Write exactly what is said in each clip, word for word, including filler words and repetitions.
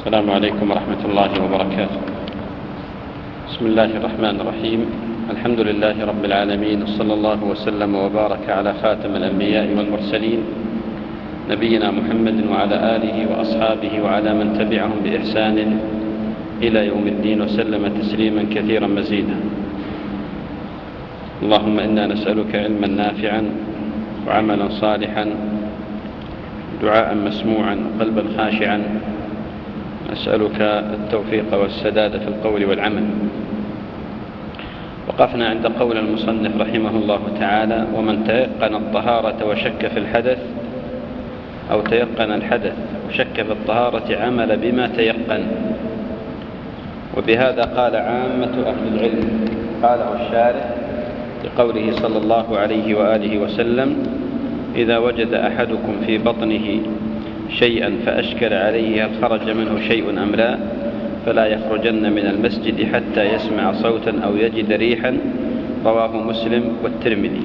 السلام عليكم ورحمة الله وبركاته. بسم الله الرحمن الرحيم. الحمد لله رب العالمين، صلى الله وسلم وبارك على خاتم الأنبياء والمرسلين نبينا محمد وعلى آله وأصحابه وعلى من تبعهم بإحسان إلى يوم الدين وسلم تسليما كثيرا مزيدا. اللهم إنا نسألك علما نافعا وعملا صالحا دعاء مسموعا قلبا خاشعا، نسألك التوفيق والسداد في القول والعمل. وقفنا عند قول المصنف رحمه الله تعالى: ومن تيقن الطهارة وشك في الحدث أو تيقن الحدث وشك في الطهارة عمل بما تيقن. وبهذا قال عامة أهل العلم. قاله الشارح لقوله صلى الله عليه وآله وسلم: إذا وجد أحدكم في بطنه شيئا فأشكل عليه هل خرج منه شيء أم لا فلا يخرجن من المسجد حتى يسمع صوتا أو يجد ريحا. رواه مسلم والترمذي.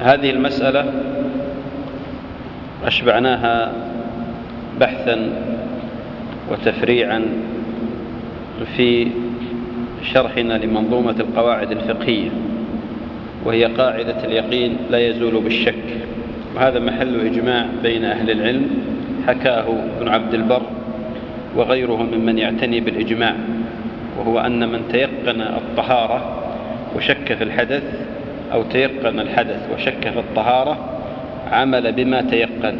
هذه المسألة أشبعناها بحثا وتفريعا في شرحنا لمنظومة القواعد الفقهية، وهي قاعدة اليقين لا يزول بالشك، وهذا محل إجماع بين أهل العلم، حكاه ابن عبد البر وغيره ممن يعتني بالإجماع، وهو أن من تيقن الطهارة وشك في الحدث أو تيقن الحدث وشك في الطهارة عمل بما تيقن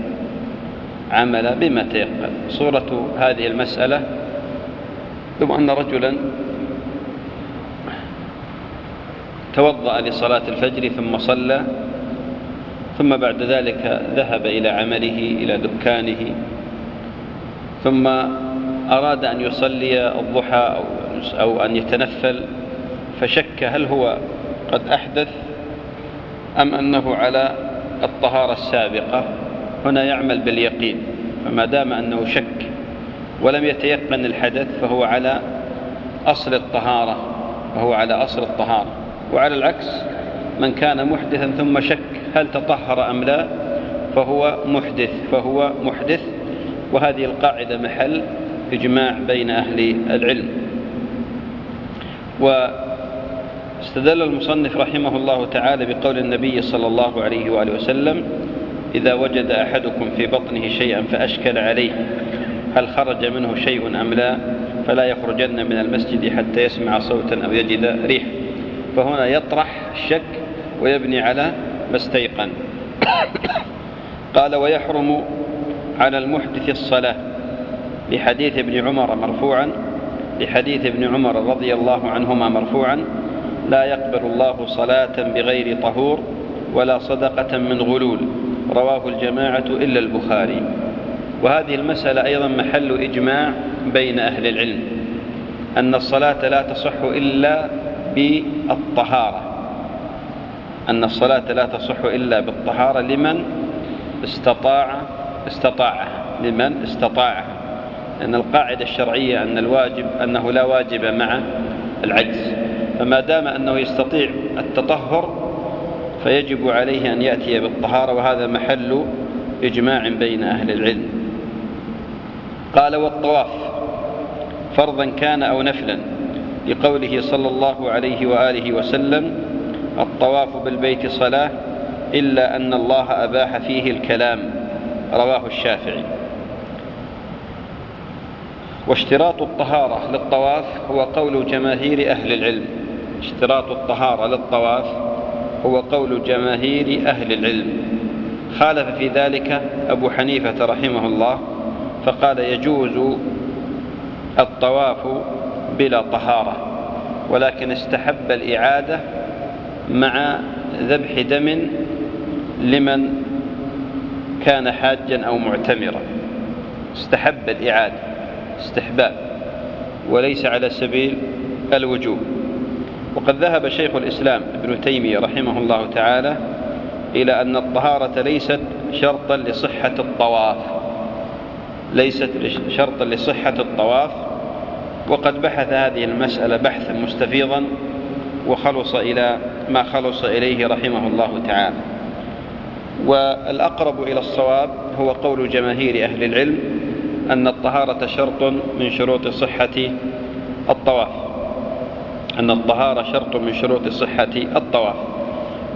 عمل بما تيقن. صورة هذه المسألة لو أن رجلا توضأ لصلاة الفجر ثم صلى، ثم بعد ذلك ذهب إلى عمله إلى دكانه، ثم أراد أن يصلي الضحى أو أن يتنفل، فشك هل هو قد أحدث أم أنه على الطهارة السابقة. هنا يعمل باليقين، فما دام أنه شك ولم يتيقن الحدث فهو على أصل الطهارة فهو على أصل الطهارة وعلى العكس من كان محدثا ثم شك هل تطهر أم لا فهو محدث فهو محدث وهذه القاعدة محل إجماع بين أهل العلم. واستدل المصنف رحمه الله تعالى بقول النبي صلى الله عليه وآله وسلم: إذا وجد أحدكم في بطنه شيئا فأشكل عليه هل خرج منه شيء أم لا فلا يخرجن من المسجد حتى يسمع صوتا أو يجد ريح. فهنا يطرح الشك ويبني على ما استيقن. قال: ويحرم على المحدث الصلاة لحديث ابن عمر مرفوعا لحديث ابن عمر رضي الله عنهما مرفوعا: لا يقبل الله صلاة بغير طهور ولا صدقة من غلول. رواه الجماعة إلا البخاري. وهذه المسألة أيضا محل إجماع بين أهل العلم أن الصلاة لا تصح إلا بالطهارة أن الصلاة لا تصح إلا بالطهارة لمن استطاع استطاع لمن استطاع لأن القاعدة الشرعية أن الواجب أنه لا واجب مع العجز، فما دام أنه يستطيع التطهر فيجب عليه أن يأتي بالطهارة، وهذا محل إجماع بين أهل العلم. قال: والطواف فرضا كان أو نفلا لقوله صلى الله عليه وآله وسلم: الطواف بالبيت صلاة إلا أن الله أباح فيه الكلام. رواه الشافعي. واشتراط الطهارة للطواف هو قول جماهير أهل العلم اشتراط الطهارة للطواف هو قول جماهير أهل العلم. خالف في ذلك أبو حنيفة رحمه الله فقال: يجوز الطواف بلا طهارة، ولكن استحب الإعادة مع ذبح دم لمن كان حاجا أو معتمرا. استحب الإعادة استحباب وليس على سبيل الوجوب. وقد ذهب شيخ الإسلام ابن تيمية رحمه الله تعالى إلى أن الطهارة ليست شرطا لصحة الطواف ليست شرطا لصحة الطواف وقد بحث هذه المسألة بحثا مستفيضا وخلص إلى ما خلص إليه رحمه الله تعالى. والأقرب إلى الصواب هو قول جماهير أهل العلم أن الطهارة شرط من شروط صحة الطواف أن الطهارة شرط من شروط صحة الطواف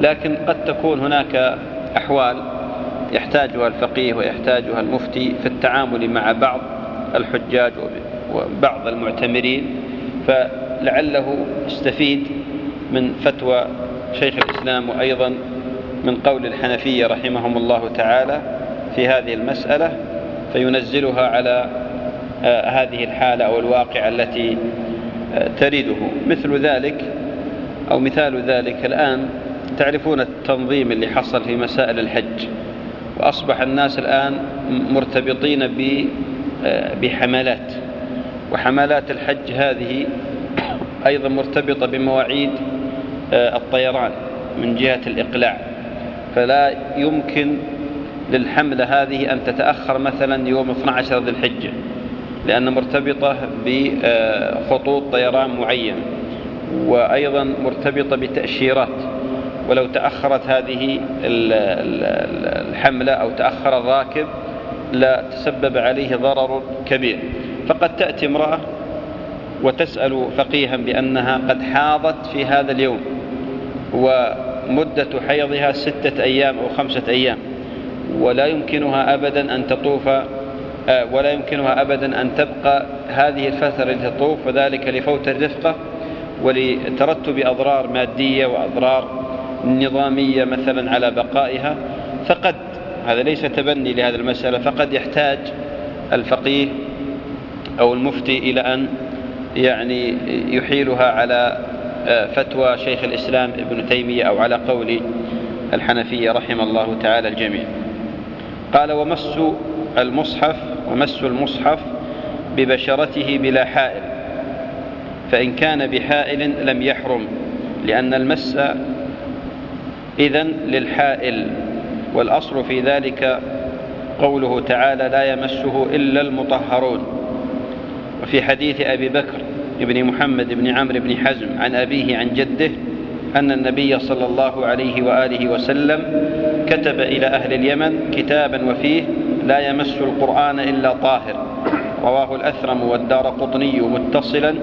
لكن قد تكون هناك أحوال يحتاجها الفقيه ويحتاجها المفتي في التعامل مع بعض الحجاج وبعض المعتمرين، فلعله استفيد من فتوى شيخ الإسلام وأيضا من قول الحنفية رحمهم الله تعالى في هذه المسألة، فينزلها على هذه الحالة أو الواقع التي تريده. مثل ذلك أو مثال ذلك الآن تعرفون التنظيم اللي حصل في مسائل الحج، وأصبح الناس الآن مرتبطين بحملات، وحملات الحج هذه أيضا مرتبطة بمواعيد الطيران من جهة الإقلاع، فلا يمكن للحملة هذه أن تتأخر مثلا يوم اثني عشر ذي الحجة لأن مرتبطة بخطوط طيران معين، وأيضا مرتبطة بتأشيرات، ولو تأخرت هذه الحملة أو تأخر الراكب لا تسبب عليه ضرر كبير. فقد تأتي امرأة وتسأل فقيها بأنها قد حاضت في هذا اليوم ومدة حيضها ستة أيام أو خمسة أيام، ولا يمكنها أبدا أن تطوف ولا يمكنها أبدا أن تبقى هذه الفترة للطوف، وذلك لفوت الرفقة ولترتب أضرار مادية وأضرار نظامية مثلا على بقائها. فقد هذا ليس تبني لهذه المسألة، فقد يحتاج الفقيه أو المفتي إلى أن يعني يحيلها على فتوى شيخ الإسلام ابن تيمية أو على قول الحنفية رحمه الله تعالى الجميع. قال: ومس المصحف ومس المصحف ببشرته بلا حائل، فإن كان بحائل لم يحرم، لأن المس إذن للحائل، والأصل في ذلك قوله تعالى: لا يمسه إلا المطهرون. وفي حديث أبي بكر ابن محمد بن عمرو بن حزم عن أبيه عن جده أن النبي صلى الله عليه وآله وسلم كتب إلى أهل اليمن كتابا وفيه: لا يمس القرآن إلا طاهر. رواه الأثرم والدارقطني متصلا،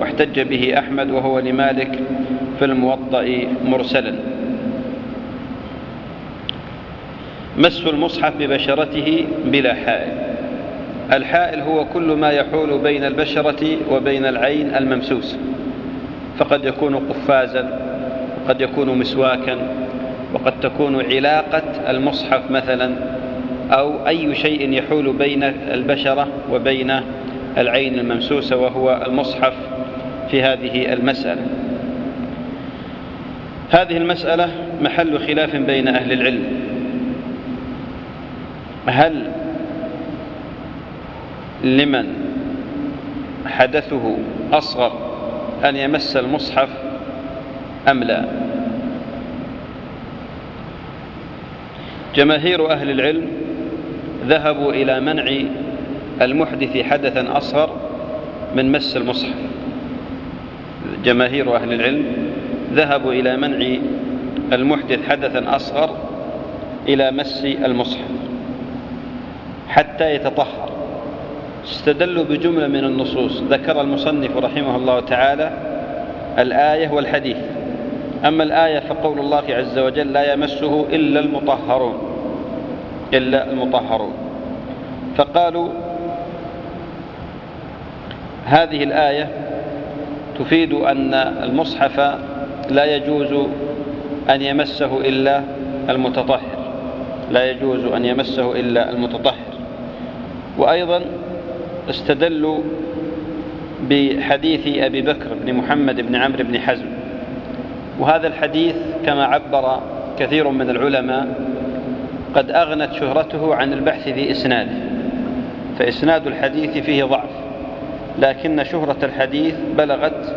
واحتج به أحمد وهو لمالك في الموطأ مرسلا. مس المصحف ببشرته بلا حائل، الحائل هو كل ما يحول بين البشرة وبين العين الممسوس، فقد يكون قفازا وقد يكون مسواكا وقد تكون علاقة المصحف مثلا أو أي شيء يحول بين البشرة وبين العين الممسوسة، وهو المصحف في هذه المسألة. هذه المسألة محل خلاف بين أهل العلم، هل لمن حدثه أصغر أن يمس المصحف أم لا؟ جماهير أهل العلم ذهبوا إلى منع المحدث حدثا أصغر من مس المصحف. جماهير أهل العلم ذهبوا إلى منع المحدث حدثا أصغر إلى مس المصحف حتى يتطهر. استدلوا بجملة من النصوص ذكر المصنف رحمه الله تعالى الآية والحديث. أما الآية فقول الله عز وجل: لا يمسه إلا المطهرون إلا المطهرون فقالوا هذه الآية تفيد أن المصحف لا يجوز أن يمسه إلا المتطهر، لا يجوز أن يمسه إلا المتطهر. وأيضا استدلوا بحديث أبي بكر بن محمد بن عمرو بن حزم، وهذا الحديث كما عبر كثير من العلماء قد أغنت شهرته عن البحث في إسناده، فإسناد الحديث فيه ضعف، لكن شهرة الحديث بلغت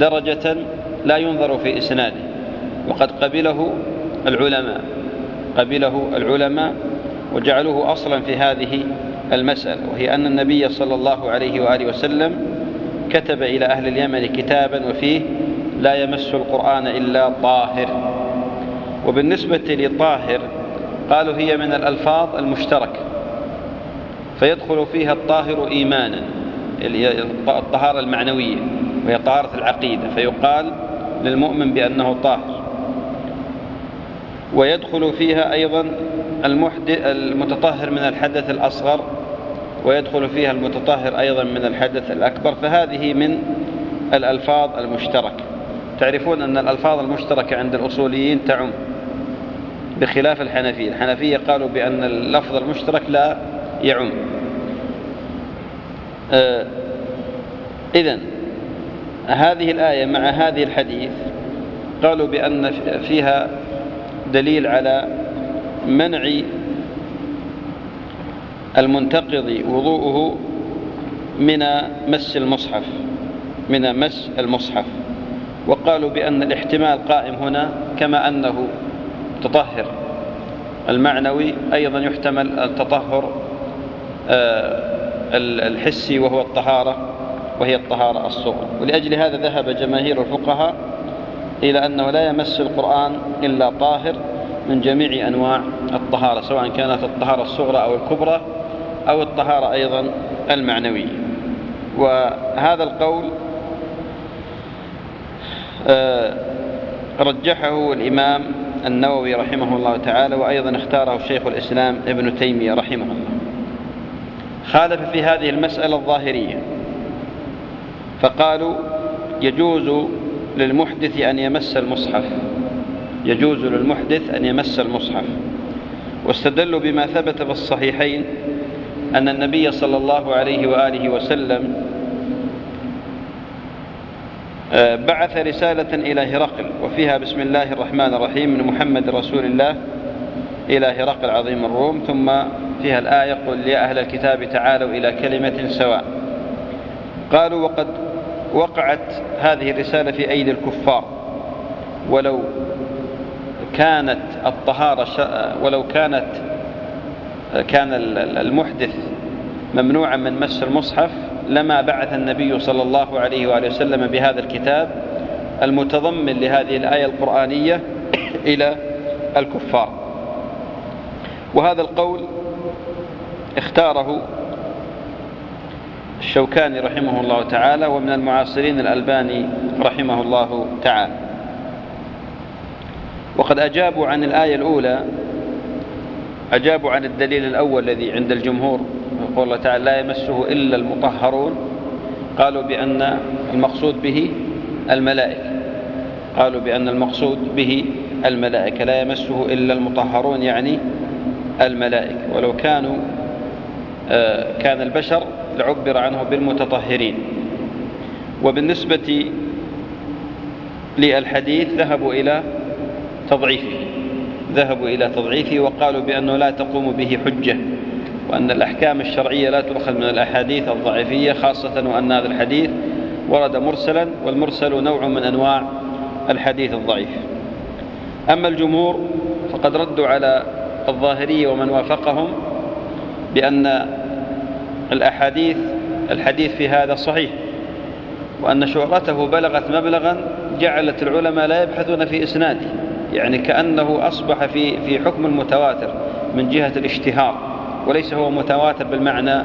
درجة لا ينظر في إسناده، وقد قبله العلماء قبله العلماء وجعلوه أصلا في هذه المسألة، وهي أن النبي صلى الله عليه وآله وسلم كتب إلى أهل اليمن كتابا وفيه: لا يمس القرآن إلا طاهر. وبالنسبة لطاهر قالوا هي من الألفاظ المشتركة فيدخل فيها الطاهر إيمانا، الطهارة المعنوية وهي طهارة العقيدة، فيقال للمؤمن بأنه طاهر. ويدخل فيها أيضا المتطهر من الحدث الأصغر، ويدخل فيها المتطهر أيضا من الحدث الأكبر، فهذه من الألفاظ المشتركة. تعرفون أن الألفاظ المشتركة عند الأصوليين تعم، بخلاف الحنفية. الحنفية قالوا بأن اللفظ المشترك لا يعم. آه إذن هذه الآية مع هذه الحديث قالوا بأن فيها دليل على منع المنتقض وضوءه من مس المصحف، من مس المصحف. وقالوا بأن الاحتمال قائم هنا، كما أنه تطهر المعنوي أيضا يحتمل التطهر الحسي وهو الطهارة، وهي الطهارة الصغرى. ولأجل هذا ذهب جماهير الفقهاء إلى أنه لا يمس القرآن إلا طاهر من جميع أنواع الطهارة، سواء كانت الطهارة الصغرى أو الكبرى أو الطهارة أيضا المعنوية. وهذا القول رجحه الإمام النووي رحمه الله تعالى، وأيضا اختاره شيخ الإسلام ابن تيمية رحمه الله. خالف في هذه المسألة الظاهرية، فقالوا يجوز للمحدث أن يمس المصحف، يجوز للمحدث أن يمس المصحف. واستدلوا بما ثبت في الصحيحين أن النبي صلى الله عليه وآله وسلم بعث رسالة إلى هرقل وفيها بسم الله الرحمن الرحيم من محمد رسول الله إلى هرقل عظيم الروم، ثم فيها الآية قل يا أهل الكتاب تعالوا إلى كلمة سواء. قالوا وقد وقعت هذه الرسالة في أيدي الكفار، ولو كانت الطهارة ولو كانت كان المحدث ممنوعا من مس المصحف لما بعث النبي صلى الله عليه وآله وسلم بهذا الكتاب المتضمن لهذه الآية القرآنية إلى الكفار. وهذا القول اختاره الشوكاني رحمه الله تعالى، ومن المعاصرين الألباني رحمه الله تعالى. وقد أجابوا عن الآية الأولى، أجابوا عن الدليل الأول الذي عند الجمهور قال الله تعالى لا يمسه إلا المطهرون، قالوا بأن المقصود به الملائكة، قالوا بأن المقصود به الملائكة، لا يمسه إلا المطهرون يعني الملائكة. ولو كانوا آه كان البشر لعبر عنه بالمتطهرين. وبالنسبة للحديث ذهبوا إلى تضعيفه، ذهبوا إلى تضعيفه وقالوا بأنه لا تقوم به حجة، وأن الأحكام الشرعية لا تؤخذ من الأحاديث الضعيفية، خاصة وأن هذا الحديث ورد مرسلا، والمرسل نوع من أنواع الحديث الضعيف. أما الجمهور فقد ردوا على الظاهرية ومن وافقهم بأن الأحاديث الحديث في هذا صحيح، وأن شهرته بلغت مبلغا جعلت العلماء لا يبحثون في إسناده، يعني كأنه أصبح في في حكم المتواتر من جهة الاشتهار، وليس هو متواتر بالمعنى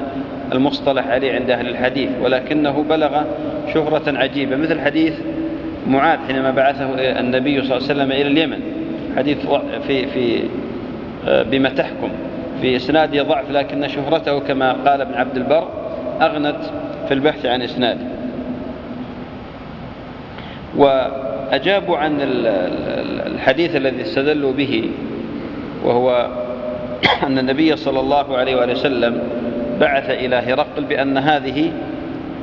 المصطلح عليه عند أهل الحديث، ولكنه بلغ شهرة عجيبة، مثل حديث معاذ حينما بعثه النبي صلى الله عليه وسلم إلى اليمن، حديث في في بما تحكم في إسناده ضعف، لكن شهرته كما قال ابن عبد البر أغنت في البحث عن إسناده. وأجابوا عن الحديث الذي استدلوا به، وهو أن النبي صلى الله عليه وآله وسلم بعث إلى هرقل بأن هذه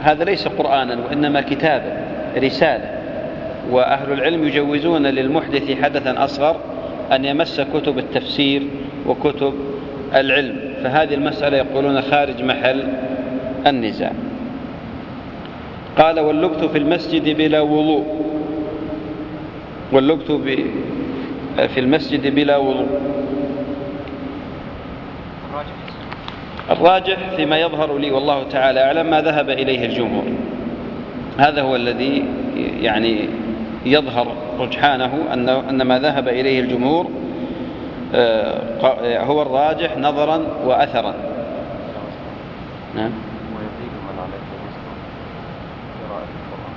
هذا ليس قرآنا وإنما كتابا، رسالة. وأهل العلم يجوزون للمحدث حدثا أصغر أن يمس كتب التفسير وكتب العلم، فهذه المسألة يقولون خارج محل النزاع. قال واللبث في المسجد بلا وضوء، واللبث في المسجد بلا وضوء. الراجح فيما يظهر لي والله تعالى أعلم ما ذهب إليه الجمهور، هذا هو الذي يعني يظهر رجحانه، أن ما ذهب إليه الجمهور هو الراجح نظرا وأثرا. نعم.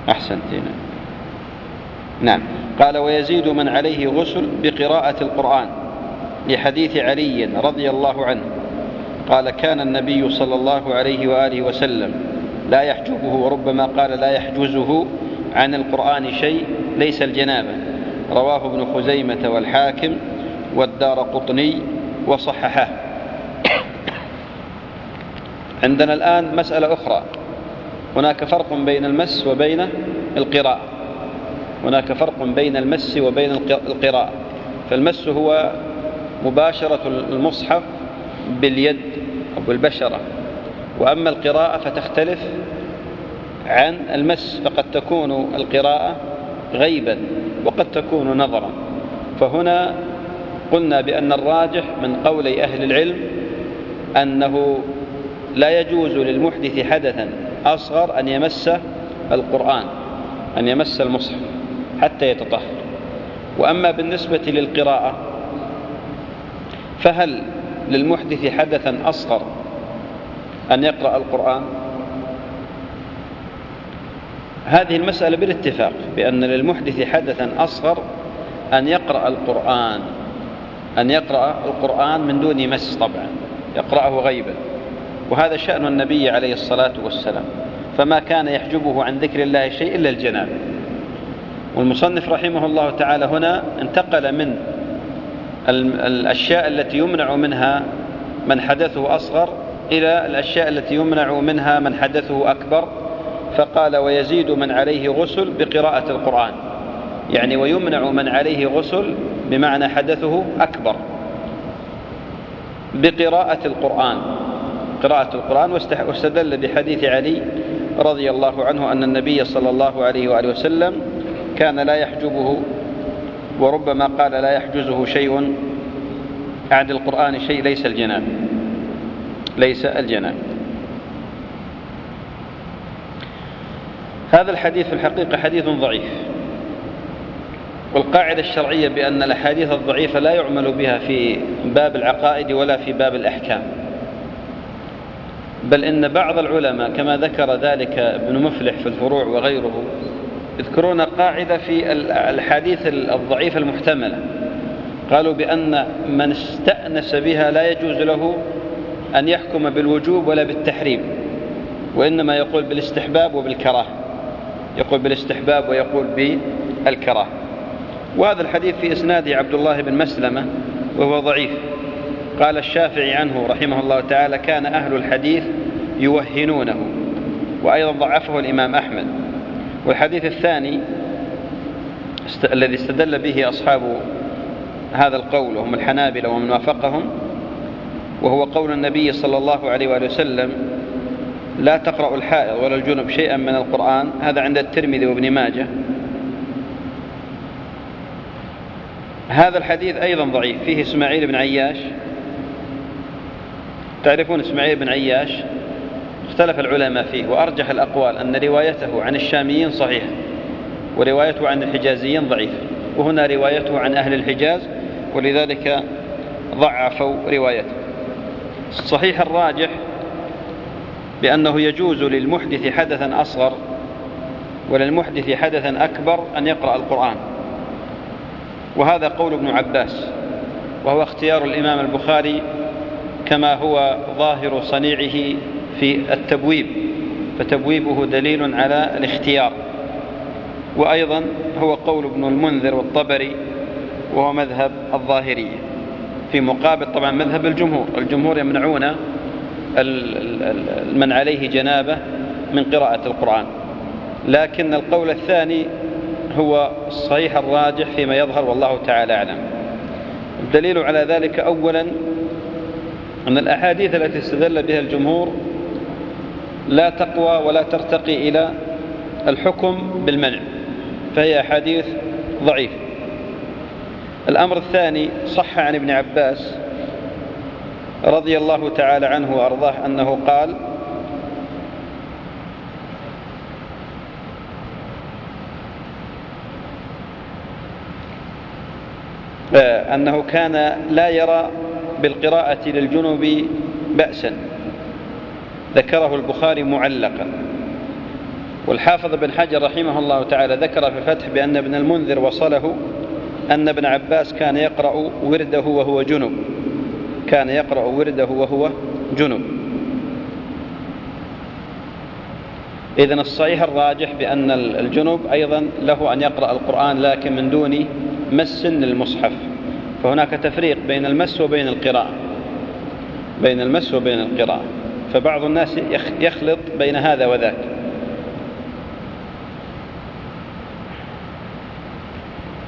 أحسنت. نعم. قال ويزيد من عليه غسل بقراءة القرآن لحديث علي رضي الله عنه قال كان النبي صلى الله عليه وآله وسلم لا يحجبه وربما قال لا يحجزه عن القرآن شيء ليس الجنابة. رواه ابن خزيمة والحاكم والدار قطني وصححه. عندنا الآن مسألة أخرى. هناك فرق بين المس وبين القراءة. هناك فرق بين المس وبين القراءة. فالمس هو مباشرة المصحف باليد أو بالبشرة، وأما القراءة فتختلف عن المس، فقد تكون القراءة غيبا وقد تكون نظرا. فهنا قلنا بأن الراجح من قولي أهل العلم أنه لا يجوز للمحدث حدثا أصغر أن يمس القرآن، أن يمس المصحف حتى يتطهر. وأما بالنسبة للقراءة فهل للمحدث حدثا أصغر أن يقرأ القرآن؟ هذه المسألة بالاتفاق بأن للمحدث حدثا أصغر أن يقرأ القرآن، أن يقرأ القرآن من دون مس طبعا، يقرأه غيبا، وهذا شأن النبي عليه الصلاة والسلام، فما كان يحجبه عن ذكر الله شيء إلا الجنابة. والمصنف رحمه الله تعالى هنا انتقل من الأشياء التي يمنع منها من حدثه أصغر إلى الأشياء التي يمنع منها من حدثه أكبر، فقال ويزيد من عليه غسل بقراءة القرآن، يعني ويمنع من عليه غسل بمعنى حدثه أكبر بقراءة القرآن، قراءة القرآن. واستدل بحديث علي رضي الله عنه أن النبي صلى الله عليه وآله وسلم كان لا يحجبه وربما قال لا يحجزه شيء عن القرآن شيء ليس الجناب، ليس الجناب. هذا الحديث في الحقيقة حديث ضعيف، والقاعدة الشرعية بأن الأحاديث الضعيفة لا يعمل بها في باب العقائد ولا في باب الأحكام، بل إن بعض العلماء كما ذكر ذلك ابن مفلح في الفروع وغيره يذكرون قاعدة في الحديث الضعيف المحتملة، قالوا بأن من استأنس بها لا يجوز له أن يحكم بالوجوب ولا بالتحريم، وإنما يقول بالاستحباب وبالكراهة، يقول بالاستحباب ويقول بالكراهة. وهذا الحديث في إسناده عبد الله بن مسلمة وهو ضعيف. قال الشافعي عنه رحمه الله تعالى كان أهل الحديث يوهنونه، وأيضا ضعفه الإمام أحمد. والحديث الثاني است... الذي استدل به أصحاب هذا القول وهم الحنابلة ومن وافقهم، وهو قول النبي صلى الله عليه وآله وسلم لا تقرأ الحائض ولا الجنب شيئا من القرآن، هذا عند الترمذي وابن ماجه. هذا الحديث أيضا ضعيف، فيه إسماعيل بن عياش. تعرفون إسماعيل بن عياش اختلف العلماء فيه، وأرجح الأقوال أن روايته عن الشاميين صحيحة وروايته عن الحجازيين ضعيفة، وهنا روايته عن أهل الحجاز ولذلك ضعفوا روايته. صحيح الراجح بأنه يجوز للمحدث حدثا أصغر وللمحدث حدثا أكبر أن يقرأ القرآن، وهذا قول ابن عباس، وهو اختيار الإمام البخاري كما هو ظاهر صنيعه في التبويب، فتبويبه دليل على الاختيار. وأيضا هو قول ابن المنذر والطبري وهو مذهب الظاهرية، في مقابل طبعا مذهب الجمهور. الجمهور يمنعون من عليه جنابة من قراءة القرآن، لكن القول الثاني هو الصحيح الراجح فيما يظهر والله تعالى أعلم. الدليل على ذلك أولا أن الأحاديث التي استدل بها الجمهور لا تقوى ولا ترتقي إلى الحكم بالمنع، فهي أحاديث ضعيفة. الأمر الثاني، صح عن ابن عباس رضي الله تعالى عنه وأرضاه أنه قال أنه كان لا يرى بالقراءة للجنوب بأسا ذكره البخاري معلقا. والحافظ بن حجر رحمه الله تعالى ذكر في الفتح بأن ابن المنذر وصله أن ابن عباس كان يقرأ ورده وهو جنب كان يقرأ ورده وهو جنب. إذن الصحيح الراجح بأن الجنب أيضا له أن يقرأ القرآن لكن من دون مس المصحف، فهناك تفريق بين المس وبين القراءة بين المس وبين القراءة فبعض الناس يخلط بين هذا وذاك.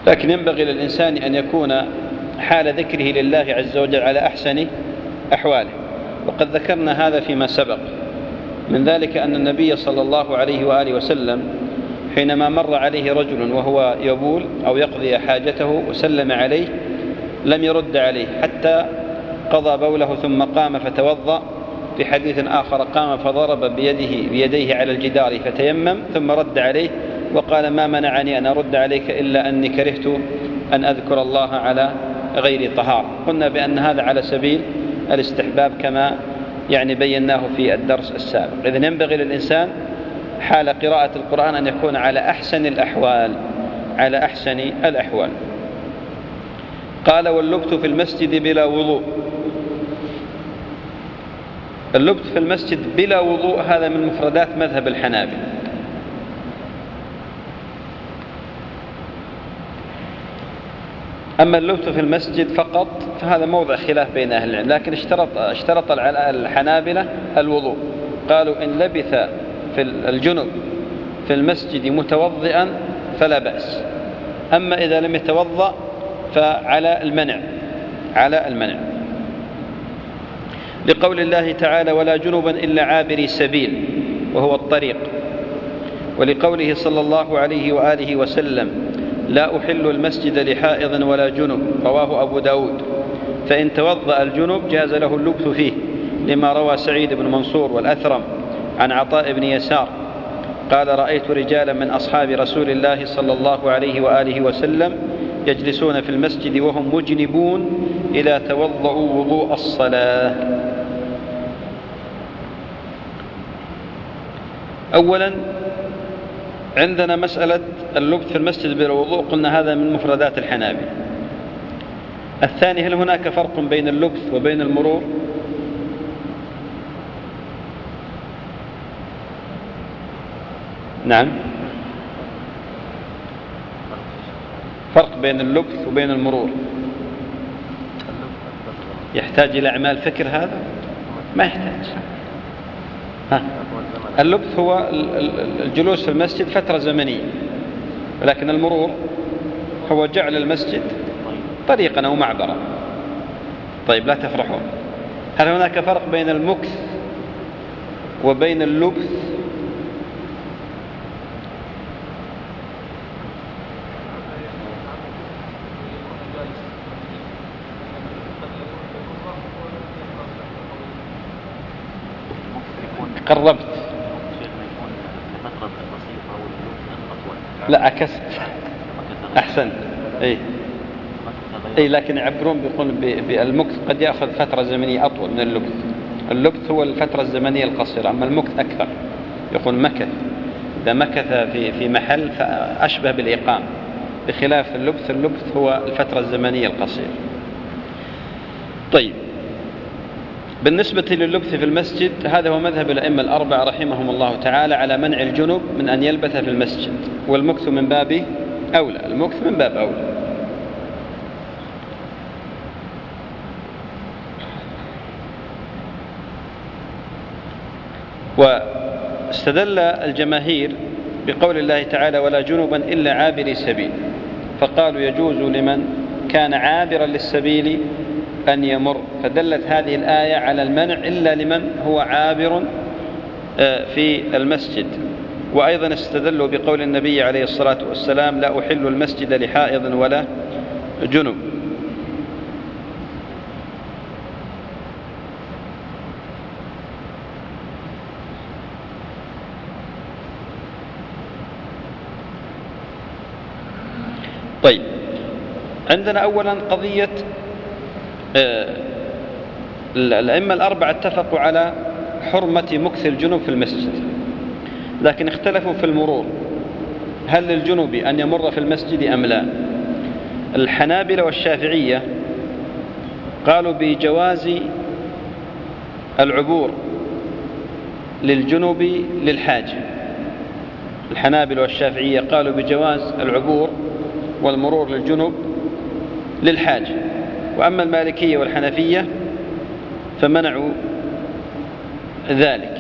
لكن ينبغي للإنسان أن يكون حال ذكره لله عز وجل على أحسن أحواله، وقد ذكرنا هذا فيما سبق. من ذلك أن النبي صلى الله عليه وآله وسلم حينما مر عليه رجل وهو يبول أو يقضي حاجته وسلم عليه لم يرد عليه حتى قضى بوله ثم قام فتوضأ. في حديث آخر قام فضرب بيده بيديه على الجدار فتيمم ثم رد عليه وقال ما منعني أن أرد عليك إلا أني كرهت أن أذكر الله على غير طهارة. قلنا بأن هذا على سبيل الاستحباب كما يعني بيناه في الدرس السابق. إذن ينبغي للإنسان حال قراءة القرآن أن يكون على أحسن الأحوال على أحسن الأحوال. قال واللبث في المسجد بلا وضوء. اللبث في المسجد بلا وضوء هذا من مفردات مذهب الحنابلة. أما اللبث في المسجد فقط فهذا موضع خلاف بين أهل العلم، لكن اشترط, اشترط الحنابلة الوضوء. قالوا إن لبث في الجنب في المسجد متوضئا فلا بأس، أما إذا لم يتوضأ فعلى المنع على المنع لقول الله تعالى ولا جنبا إلا عابري سبيل وهو الطريق، ولقوله صلى الله عليه وآله وسلم لا أحل المسجد لحائض ولا جنب رواه أبو داود. فإن توضأ الجنب جاز له اللبث فيه لما روى سعيد بن منصور والأثرم عن عطاء بن يسار قال رأيت رجالا من أصحاب رسول الله صلى الله عليه وآله وسلم يجلسون في المسجد وهم مجنبون إذا توضأوا وضوء الصلاة. أولا عندنا مسألة اللبث في المسجد بلا وضوء، قلنا هذا من مفردات الحنابلة. الثاني هل هناك فرق بين اللبث وبين المرور؟ نعم فرق بين اللبث وبين المرور. يحتاج إلى أعمال فكر هذا؟ ما يحتاج. ها اللبث هو الجلوس في المسجد فترة زمنية، ولكن المرور هو جعل المسجد طريقا أو معبرا. طيب لا تفرحون. هل هناك فرق بين المكث وبين اللبث؟ قربت لا أكست أحسن أي أي لكن يعبرون بيقول بالمكث قد يأخذ فترة زمنية أطول من اللبث. اللبث هو الفترة الزمنية القصيرة، أما المكث أكثر. يقول مكث إذا مكث في في محل فأشبه بالإقامة، بخلاف اللبث اللبث هو الفترة الزمنية القصيرة. طيب بالنسبة لللبث في المسجد هذا هو مذهب الأئمة الأربعة رحمهم الله تعالى على منع الجنب من أن يلبث في المسجد، والمكث من باب أولى المكث من باب أولى. واستدل الجماهير بقول الله تعالى ولا جنبا إلا عابري سبيل، فقالوا يجوز لمن كان عابرا للسبيل أن يمر، فدلت هذه الآية على المنع إلا لمن هو عابر في المسجد. وأيضا استدلوا بقول النبي عليه الصلاة والسلام لا أحل المسجد لحائض ولا جنب. طيب عندنا أولا قضية الأئمة الأربعة اتفقوا على حرمة مكث الجنوب في المسجد، لكن اختلفوا في المرور، هل للجنوب أن يمر في المسجد أم لا؟ الحنابلة والشافعية قالوا بجواز العبور للجنوب للحاجة، الحنابلة والشافعية قالوا بجواز العبور والمرور للجنوب للحاجة، وأما المالكية والحنفية فمنعوا ذلك.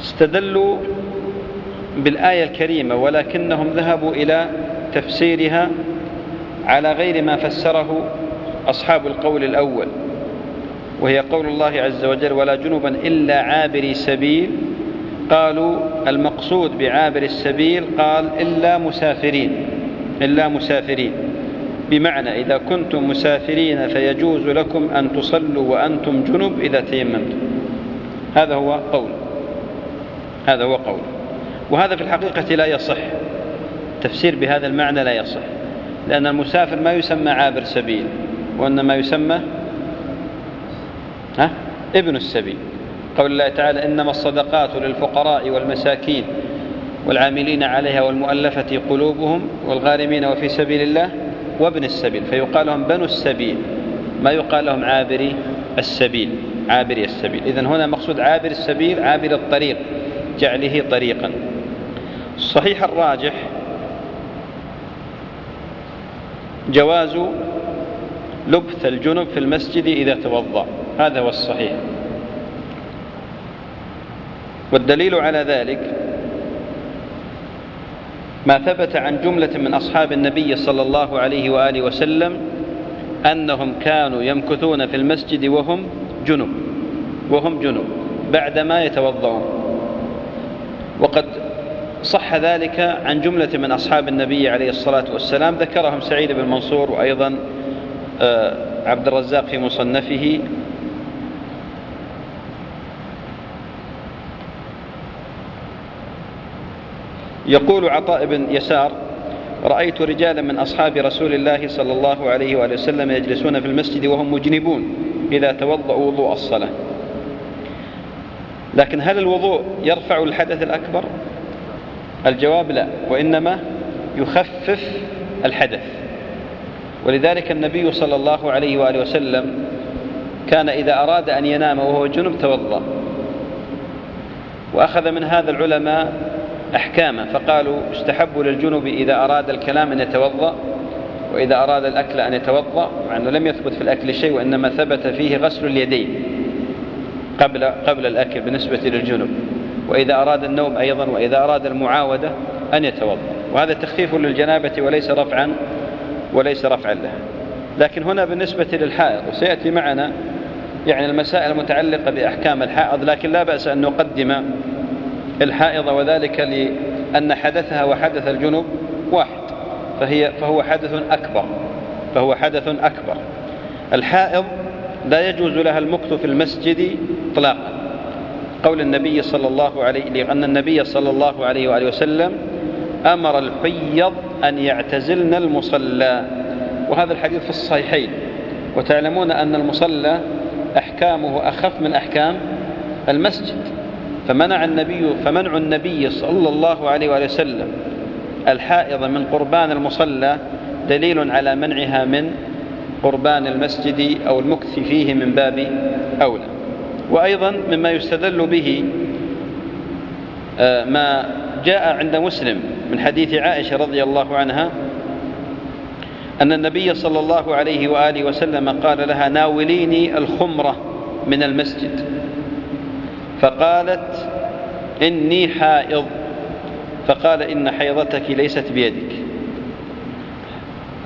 استدلوا بالآية الكريمة ولكنهم ذهبوا إلى تفسيرها على غير ما فسره أصحاب القول الأول، وهي قول الله عز وجل ولا جنبا إلا عابري سبيل، قالوا المقصود بعابر السبيل قال إلا مسافرين، إلا مسافرين بمعنى إذا كنتم مسافرين فيجوز لكم أن تصلوا وأنتم جنب إذا تيممتم. هذا هو قول، هذا هو قول، وهذا في الحقيقة لا يصح، تفسير بهذا المعنى لا يصح، لأن المسافر ما يسمى عابر سبيل، وإنما يسمى ها؟ ابن السبيل. قول الله تعالى إنما الصدقات للفقراء والمساكين والعاملين عليها والمؤلفة قلوبهم والغارمين وفي سبيل الله وابن السبيل، فيقال لهم بنو السبيل، ما يقال لهم عابري السبيل، عابري السبيل. إذن هنا مقصود عابر السبيل عابر الطريق، جعله طريقا. الصحيح الراجح جواز لبث الجنب في المسجد إذا توضأ، هذا هو الصحيح. والدليل على ذلك ما ثبت عن جملة من أصحاب النبي صلى الله عليه وآله وسلم أنهم كانوا يمكثون في المسجد وهم جنب، وهم جنب بعدما يتوضؤون، وقد صح ذلك عن جملة من أصحاب النبي عليه الصلاة والسلام ذكرهم سعيد بن منصور وأيضا عبد الرزاق في مصنفه. يقول عطاء بن يسار رأيت رجالا من أصحاب رسول الله صلى الله عليه وآله وسلم يجلسون في المسجد وهم مجنبون إذا توضأوا وضوء الصلاة، لكن هل الوضوء يرفع الحدث الأكبر؟ الجواب لا، وإنما يخفف الحدث. ولذلك النبي صلى الله عليه وآله وسلم كان إذا أراد أن ينام وهو جنب توضأ، وأخذ من هذا العلماء أحكاما، فقالوا استحب للجنب إذا أراد الكلام أن يتوضأ، وإذا أراد الأكل أن يتوضأ، مع أنه لم يثبت في الأكل شيء وإنما ثبت فيه غسل اليدين قبل قبل الأكل بالنسبة للجنب، وإذا أراد النوم أيضا، وإذا أراد المعاودة أن يتوضأ، وهذا تخفيف للجنابة وليس رفعا، وليس رفعا له. لكن هنا بالنسبة للحائض، وسيأتي معنا يعني المسائل المتعلقة بأحكام الحائض، لكن لا بأس أن نقدم الحائض، وذلك لأن حدثها وحدث الجنب واحد، فهي فهو حدث أكبر، فهو حدث أكبر. الحائض لا يجوز لها المكث في المسجد إطلاقا، قول النبي صلى الله عليه، لأن النبي صلى الله عليه وآله وسلم أمر الحيض أن يعتزلن المصلى، وهذا الحديث في الصحيحين، وتعلمون أن المصلى أحكامه أخف من أحكام المسجد، فمنع النبي فمنع النبي صلى الله عليه وآله وسلم الحائض من قربان المصلى دليل على منعها من قربان المسجد أو المكث فيه من باب أولى. وأيضا مما يستدل به ما جاء عند مسلم من حديث عائشة رضي الله عنها أن النبي صلى الله عليه وآله وسلم قال لها ناوليني الخمرة من المسجد، فقالت إني حائض، فقال إن حيضتك ليست بيدك.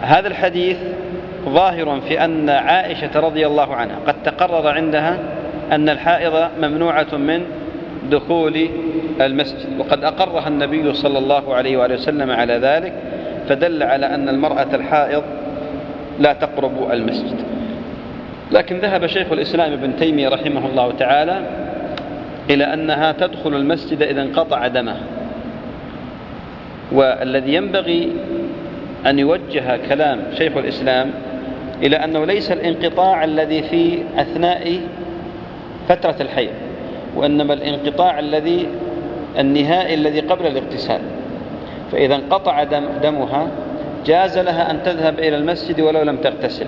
هذا الحديث ظاهر في أن عائشة رضي الله عنها قد تقرر عندها أن الحائض ممنوعة من دخول المسجد، وقد أقرها النبي صلى الله عليه وآله وسلم على ذلك، فدل على أن المرأة الحائض لا تقرب المسجد. لكن ذهب شيخ الإسلام ابن تيمية رحمه الله تعالى إلى أنها تدخل المسجد إذا انقطع دمه، والذي ينبغي أن يوجه كلام شيخ الإسلام إلى أنه ليس الانقطاع الذي في أثناء فترة الحيض، وإنما الانقطاع الذي النهائي الذي قبل الاغتسال. فإذا انقطع دم دمها جاز لها أن تذهب إلى المسجد ولو لم تغتسل،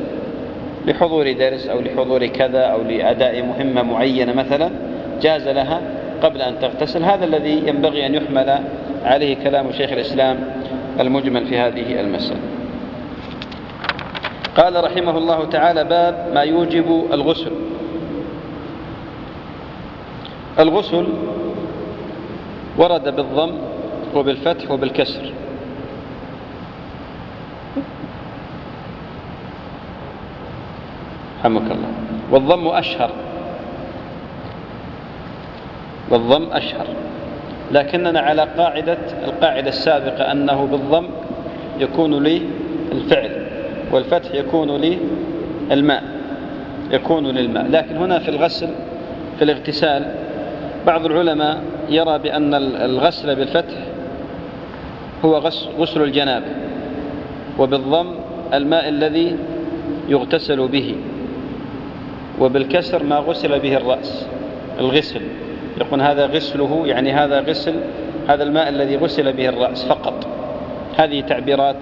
لحضور درس أو لحضور كذا أو لأداء مهمة معينة مثلا، جاز لها قبل أن تغتسل. هذا الذي ينبغي أن يحمل عليه كلام شيخ الإسلام المجمل في هذه المسألة. قال رحمه الله تعالى: باب ما يوجب الغسل. الغسل ورد بالضم وبالفتح وبالكسر، رحمك الله، والضم أشهر، والضم أشهر، لكننا على قاعدة القاعدة السابقة أنه بالضم يكون لي الفعل والفتح يكون لي الماء، يكون للماء. لكن هنا في الغسل في الاغتسال بعض العلماء يرى بأن الغسل بالفتح هو غسل الجنابة، وبالضم الماء الذي يغتسل به، وبالكسر ما غسل به الرأس، الغسل، يقول هذا غسله، يعني هذا غسل، هذا الماء الذي غسل به الرأس فقط. هذه تعبيرات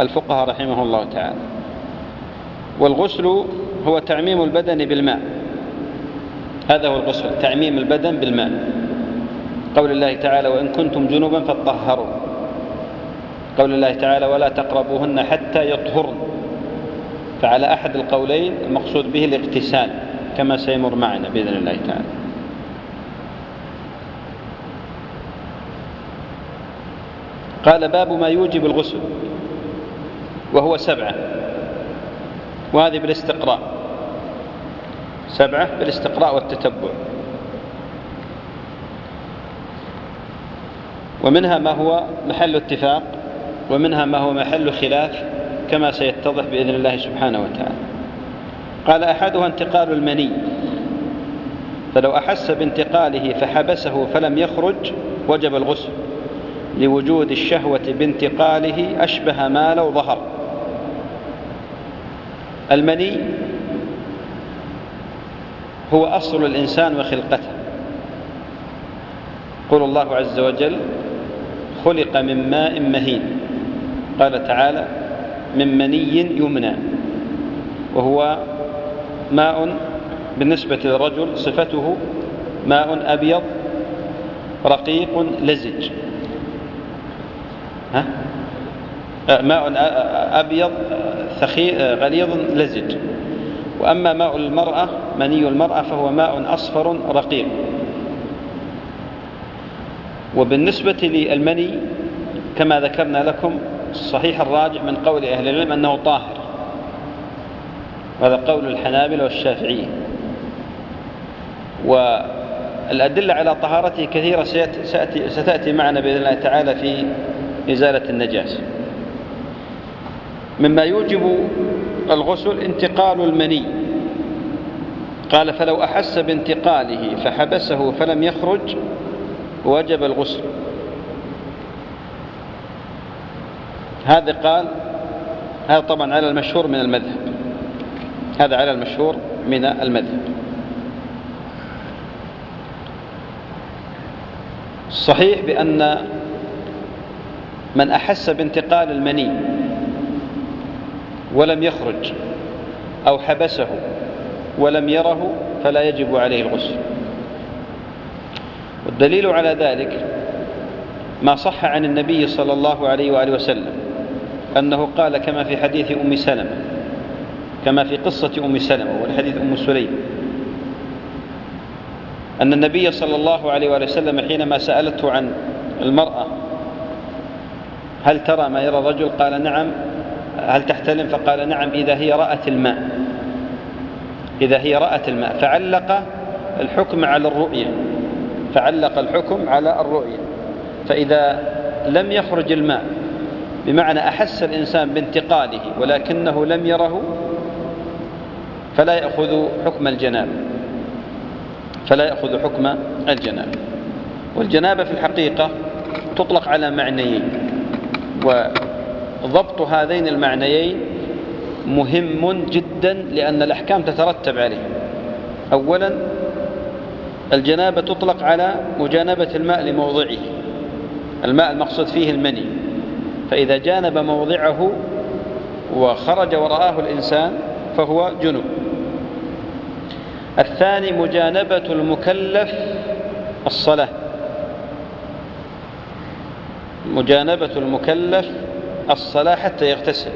الفقهاء رحمه الله تعالى. والغسل هو تعميم البدن بالماء، هذا هو الغسل، تعميم البدن بالماء، قول الله تعالى: وإن كنتم جنبا فاطهروا، قول الله تعالى: ولا تقربوهن حتى يطهرن. فعلى أحد القولين المقصود به الاغتسال كما سيمر معنا بإذن الله تعالى. قال: باب ما يوجب الغسل، وهو سبعة، وهذه بالاستقراء، سبعة بالاستقراء والتتبع، ومنها ما هو محل اتفاق ومنها ما هو محل خلاف كما سيتضح بإذن الله سبحانه وتعالى. قال: أحدها انتقال المني، فلو أحس بانتقاله فحبسه فلم يخرج وجب الغسل، لوجود الشهوة بانتقاله أشبه ما لو ظهر. المني هو أصل الإنسان وخلقته، قول الله عز وجل: خلق من ماء مهين، قال تعالى: من مني يمنى، وهو ماء بالنسبة للرجل صفته ماء أبيض رقيق لزج، ها؟ ماء أبيض غليظ لزج. وأما ماء المرأة، مني المرأة، فهو ماء أصفر رقيق. وبالنسبة للمني كما ذكرنا لكم الصحيح الراجح من قول أهل العلم أنه طاهر، هذا قول الحنابلة والشافعية، والأدلة على طهارته كثيرة سيأتي, ستأتي معنا بإذن الله تعالى في إزالة النجاسة. مما يوجب الغسل انتقال المني. قال: فلو أحس بانتقاله فحبسه فلم يخرج وجب الغسل. هذا قال، هذا طبعا على المشهور من المذهب، هذا على المشهور من المذهب. صحيح بأن من أحس بانتقال المني ولم يخرج أو حبسه ولم يره فلا يجب عليه الغسل، والدليل على ذلك ما صح عن النبي صلى الله عليه وآله وسلم أنه قال كما في حديث أم سلمة، كما في قصة أم سلمة والحديث أم سليم، أن النبي صلى الله عليه وآله وسلم حينما سألته عن المرأة: هل ترى ما يرى الرجل؟ قال: نعم. هل تحتلم؟ فقال: نعم، إذا هي رأت الماء، إذا هي رأت الماء. فعلق الحكم على الرؤية، فعلق الحكم على الرؤية. فإذا لم يخرج الماء بمعنى أحس الإنسان بانتقاله ولكنه لم يره فلا يأخذ حكم الجنابة، فلا يأخذ حكم الجنابة. والجنابة في الحقيقة تطلق على معنيين، وضبط هذين المعنيين مهم جدا لأن الأحكام تترتب عليه. أولا الجنابة تطلق على مجانبة الماء لموضعه، الماء المقصود فيه المني، فإذا جانب موضعه وخرج ورآه الإنسان فهو جنب. الثاني مجانبة المكلف الصلاة، مجانبة المكلف الصلاة حتى يغتسل،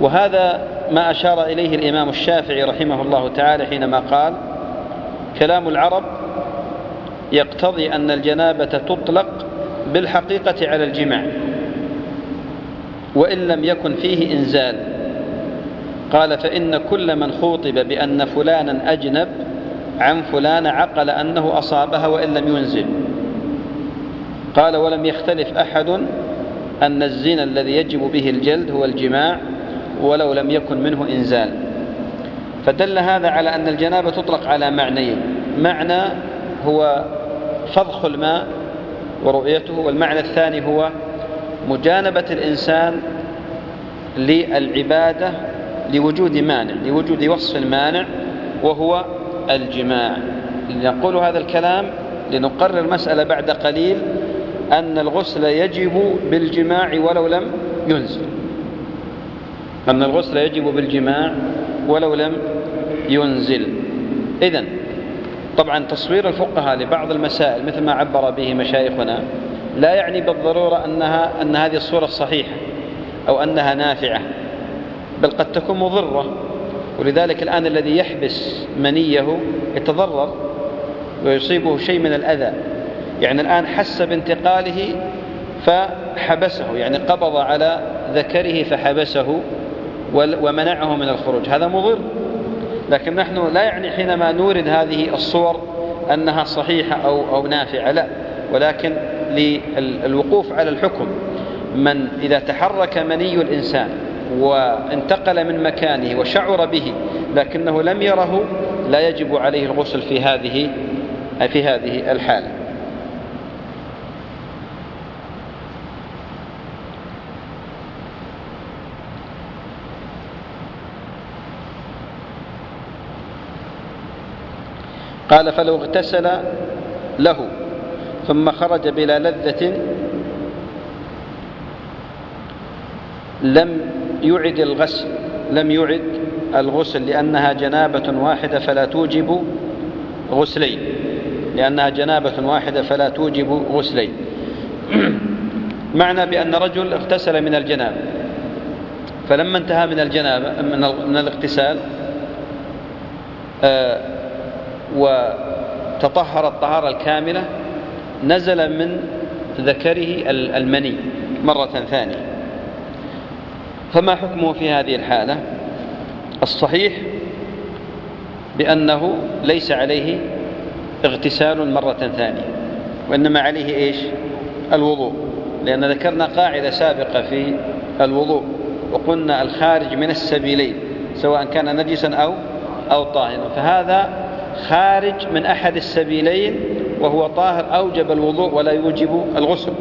وهذا ما أشار إليه الإمام الشافعي رحمه الله تعالى حينما قال كلام العرب يقتضي أن الجنابة تطلق بالحقيقة على الجماع وإن لم يكن فيه إنزال. قال فإن كل من خوطب بأن فلانا أجنب عن فلان عقل أنه أصابها وإن لم ينزل. قال ولم يختلف أحد أن الزنا الذي يجب به الجلد هو الجماع ولو لم يكن منه إنزال. فدل هذا على أن الجنابة تطلق على معنيين، معنى هو فضخ الماء ورؤيته، والمعنى الثاني هو مجانبة الإنسان للعبادة لوجود مانع، لوجود وصف المانع وهو الجماع. لنقول هذا الكلام لنقرر المسألة بعد قليل، أن الغسل يجب بالجماع ولو لم ينزل، أن الغسل يجب بالجماع ولو لم ينزل. إذن طبعا تصوير الفقهاء لبعض المسائل مثل ما عبر به مشايخنا لا يعني بالضرورة أنها أن هذه الصورة الصحيحة أو أنها نافعة، بل قد تكون مضرة، ولذلك الآن الذي يحبس منيه يتضرر ويصيبه شيء من الأذى. يعني الآن حس بانتقاله فحبسه، يعني قبض على ذكره فحبسه ومنعه من الخروج، هذا مضر. لكن نحن لا يعني حينما نورد هذه الصور أنها صحيحة أو, أو نافعة، لا، ولكن للوقوف على الحكم. من إذا تحرك مني الإنسان وانتقل من مكانه وشعر به لكنه لم يره لا يجب عليه الغسل في هذه في هذه الحالة. قال فلو اغتسل له ثم خرج بلا لذة لم يعد الغسل لم يعد الغسل لأنها جنابة واحدة فلا توجب غسلين، لأنها جنابة واحدة فلا توجب غسلين. معنى بأن رجل اغتسل من الجنابة فلما انتهى من الجنابة من الاغتسال آه وتطهر الطهارة الكاملة نزل من ذكره المني مرة ثانية، فما حكمه في هذه الحالة؟ الصحيح بأنه ليس عليه اغتسال مرة ثانية، وإنما عليه إيش؟ الوضوء، لأن ذكرنا قاعدة سابقة في الوضوء وقلنا الخارج من السبيلين سواء كان نجسا أو أو طاهرا، فهذا خارج من أحد السبيلين وهو طاهر أوجب الوضوء ولا يوجب الغسل.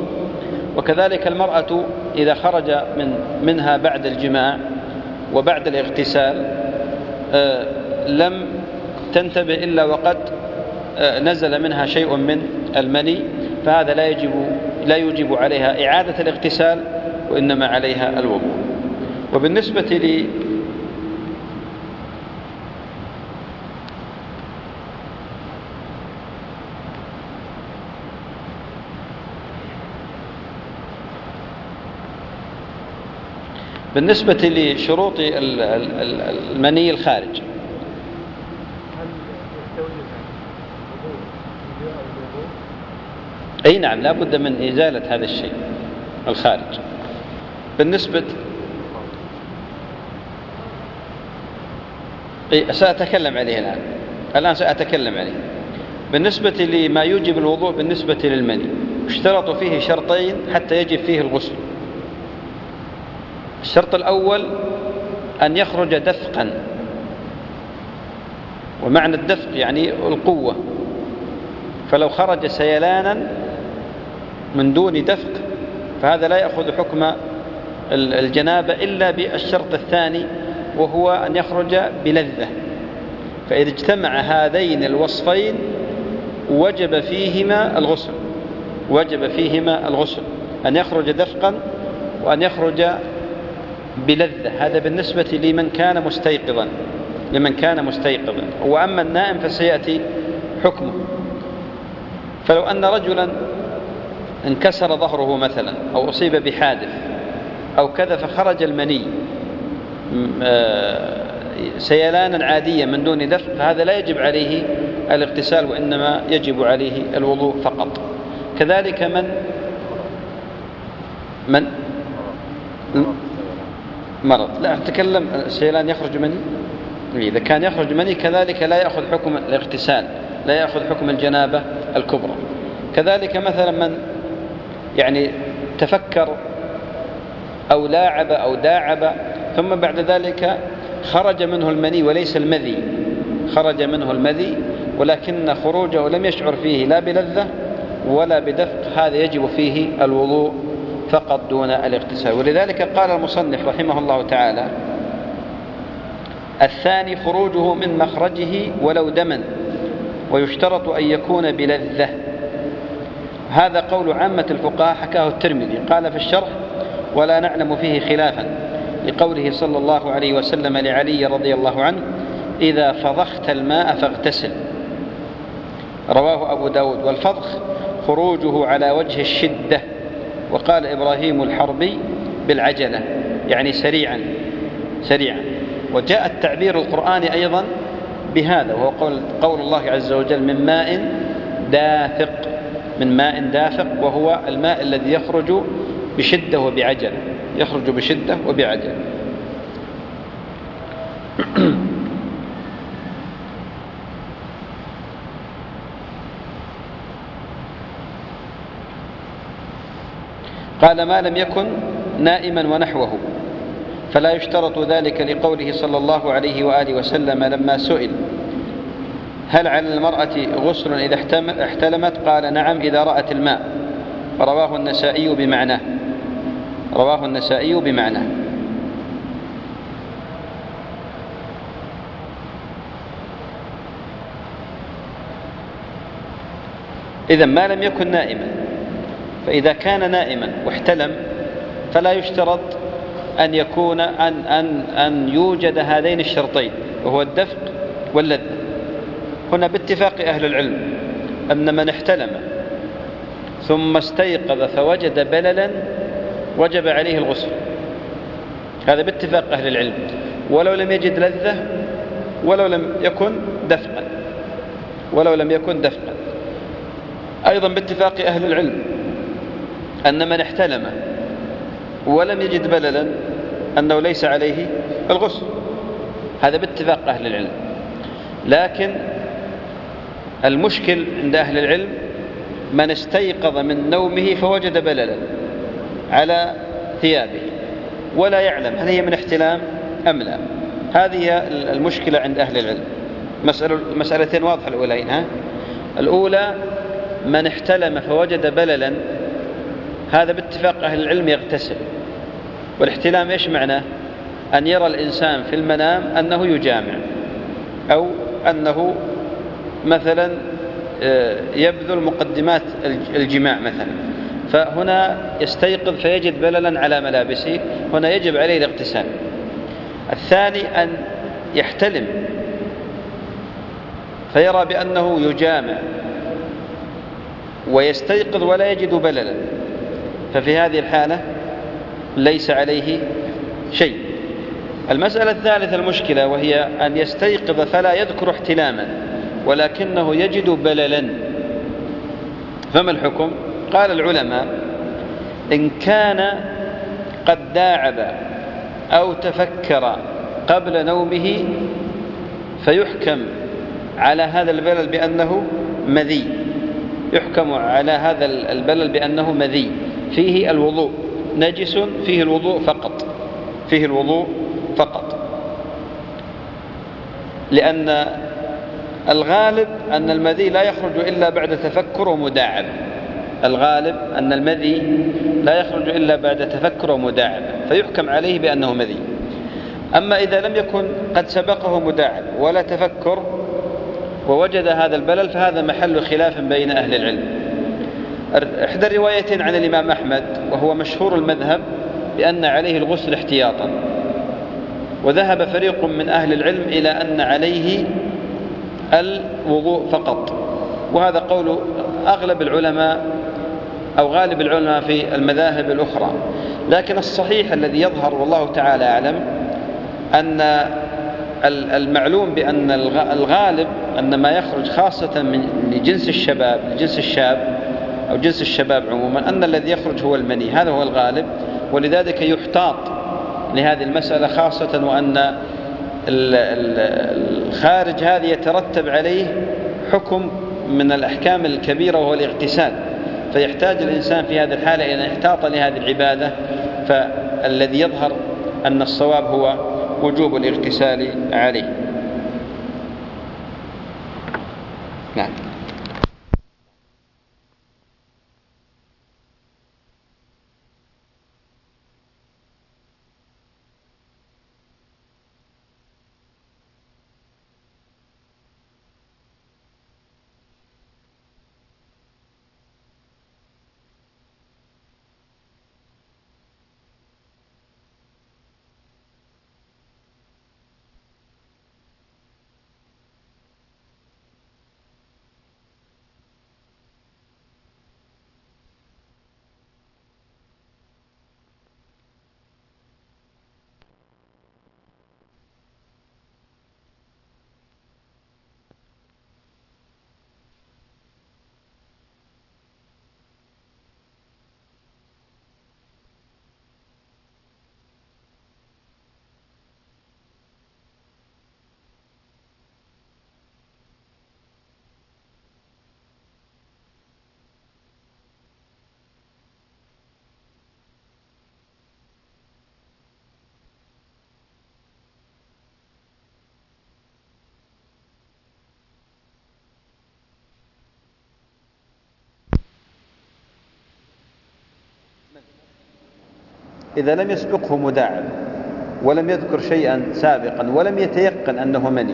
وكذلك المرأة إذا خرج من منها بعد الجماع وبعد الاغتسال آه لم تنتبه إلا وقد آه نزل منها شيء من المني، فهذا لا يجب لا يجب عليها إعادة الاغتسال وإنما عليها الوضوء. وبالنسبة لي بالنسبة لشروط المني الخارج أي نعم لا بد من إزالة هذا الشيء الخارج. بالنسبة سأتكلم عليه الآن الآن سأتكلم عليه. بالنسبة لما يوجب الوضوء بالنسبة للمني اشترط فيه شرطين حتى يجب فيه الغسل. الشرط الأول أن يخرج دفقا، ومعنى الدفق يعني القوة، فلو خرج سيلانا من دون دفق فهذا لا يأخذ حكم الجنابة إلا بالشرط الثاني وهو أن يخرج بلذة. فإذا اجتمع هذين الوصفين وجب فيهما الغسل وجب فيهما الغسل أن يخرج دفقا وأن يخرج بلذة. هذا بالنسبة لمن كان مستيقظا لمن كان مستيقظا وأما النائم فسيأتي حكمه. فلو أن رجلا انكسر ظهره مثلا أو أصيب بحادث أو كذا فخرج المني سيلانا عاديا من دون دفق، فهذا لا يجب عليه الاغتسال وإنما يجب عليه الوضوء فقط. كذلك من من مرض، لا أتكلم سيلان يخرج مني، إذا كان يخرج مني كذلك لا يأخذ حكم الاغتسال، لا يأخذ حكم الجنابة الكبرى. كذلك مثلا من يعني تفكر أو لاعب أو داعب ثم بعد ذلك خرج منه المني وليس المذي، خرج منه المذي ولكن خروجه لم يشعر فيه لا بلذة ولا بدفق، هذا يجب فيه الوضوء فقط دون الاغتسال. ولذلك قال المصنف رحمه الله تعالى: الثاني خروجه من مخرجه ولو دما، ويشترط أن يكون بلذة. هذا قول عامة الفقهاء حكاه الترمذي، قال في الشرح: ولا نعلم فيه خلافا لقوله صلى الله عليه وسلم لعلي رضي الله عنه: إذا فضخت الماء فاغتسل. رواه أبو داود. والفضخ خروجه على وجه الشدة، وقال إبراهيم الحربي: بالعجلة، يعني سريعا سريعا. وجاء التعبير القرآني أيضا بهذا، وهو قول, قول الله عز وجل: من ماء دافق، من ماء دافق، وهو الماء الذي يخرج بشدة وبعجلة، يخرج بشدة وبعجلة. قال: ما لم يكن نائما ونحوه، فلا يشترط ذلك لقوله صلى الله عليه وآله وسلم لما سئل: هل على المرأة غسل إذا احتلمت؟ قال: نعم، إذا رأت الماء. رواه النسائي بمعناه، رواه النسائي بمعناه. إذن ما لم يكن نائما، فإذا كان نائما واحتلم فلا يشترط أن يكون أن أن أن يوجد هذين الشرطين وهو الدفق واللذة. هنا باتفاق أهل العلم أن من احتلم ثم استيقظ فوجد بللا وجب عليه الغسل، هذا باتفاق أهل العلم، ولو لم يجد لذة ولو لم يكن دفقا ولو لم يكن دفقا أيضا باتفاق أهل العلم أن من احتلم ولم يجد بللا أنه ليس عليه الغسل، هذا باتفاق أهل العلم. لكن المشكل عند أهل العلم من استيقظ من نومه فوجد بللا على ثيابه ولا يعلم هل هي من احتلام أم لا، هذه المشكلة عند أهل العلم. مسألة مسألتين واضحة الأولين ها؟ الأولى من احتلم فوجد بللا، هذا باتفاق أهل العلم يغتسل. والاحتلام إيش معناه؟ أن يرى الإنسان في المنام أنه يجامع أو أنه مثلا يبذل مقدمات الجماع مثلا، فهنا يستيقظ فيجد بللا على ملابسه، هنا يجب عليه الاغتسال. الثاني أن يحتلم فيرى بأنه يجامع ويستيقظ ولا يجد بللا، ففي هذه الحالة ليس عليه شيء. المسألة الثالثة المشكلة، وهي أن يستيقظ فلا يذكر احتلاما ولكنه يجد بللا، فما الحكم؟ قال العلماء: إن كان قد داعب أو تفكر قبل نومه فيحكم على هذا البلل بأنه مذي، يحكم على هذا البلل بأنه مذي فيه الوضوء، نجس فيه الوضوء فقط، فيه الوضوء فقط. لأن الغالب أن المذي لا يخرج إلا بعد تفكر ومداعب، الغالب أن المذي لا يخرج إلا بعد تفكر ومداعب، فيحكم عليه بأنه مذي. أما إذا لم يكن قد سبقه مداعب ولا تفكر ووجد هذا البلل فهذا محل خلاف بين أهل العلم. إحدى الروايتين عن الإمام أحمد وهو مشهور المذهب بأن عليه الغسل احتياطا، وذهب فريق من أهل العلم إلى أن عليه الوضوء فقط، وهذا قول أغلب العلماء أو غالب العلماء في المذاهب الأخرى. لكن الصحيح الذي يظهر والله تعالى أعلم أن المعلوم بأن الغالب أن ما يخرج خاصة من لجنس الشباب لجنس الشاب أو جنس الشباب عموما أن الذي يخرج هو المني، هذا هو الغالب، ولذلك يحتاط لهذه المسألة، خاصة وأن الخارج هذا يترتب عليه حكم من الأحكام الكبيرة وهو الاغتسال، فيحتاج الإنسان في هذه الحالة إلى أن يحتاط لهذه العبادة. فالذي يظهر أن الصواب هو وجوب الاغتسال عليه. نعم. إذا لم يسبقه مداعب ولم يذكر شيئا سابقا ولم يتيقن أنه مني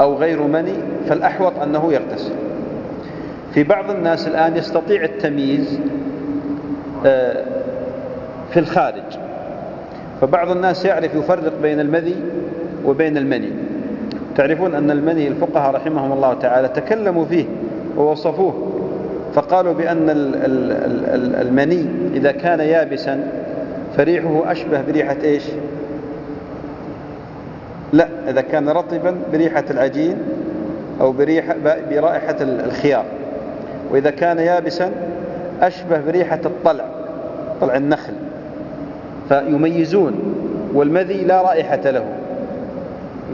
أو غير مني فالأحوط أنه يغتسل. في بعض الناس الآن يستطيع التمييز في الخارج، فبعض الناس يعرف يفرق بين المذي وبين المني. تعرفون أن المني الفقهاء رحمهم الله تعالى تكلموا فيه ووصفوه، فقالوا بأن المني إذا كان يابسا فريحه أشبه بريحة إيش؟ لا، إذا كان رطبا بريحة العجين أو بريحة برائحة الخيار، وإذا كان يابسا أشبه بريحة الطلع طلع النخل، فيميزون. والمذي لا رائحة له،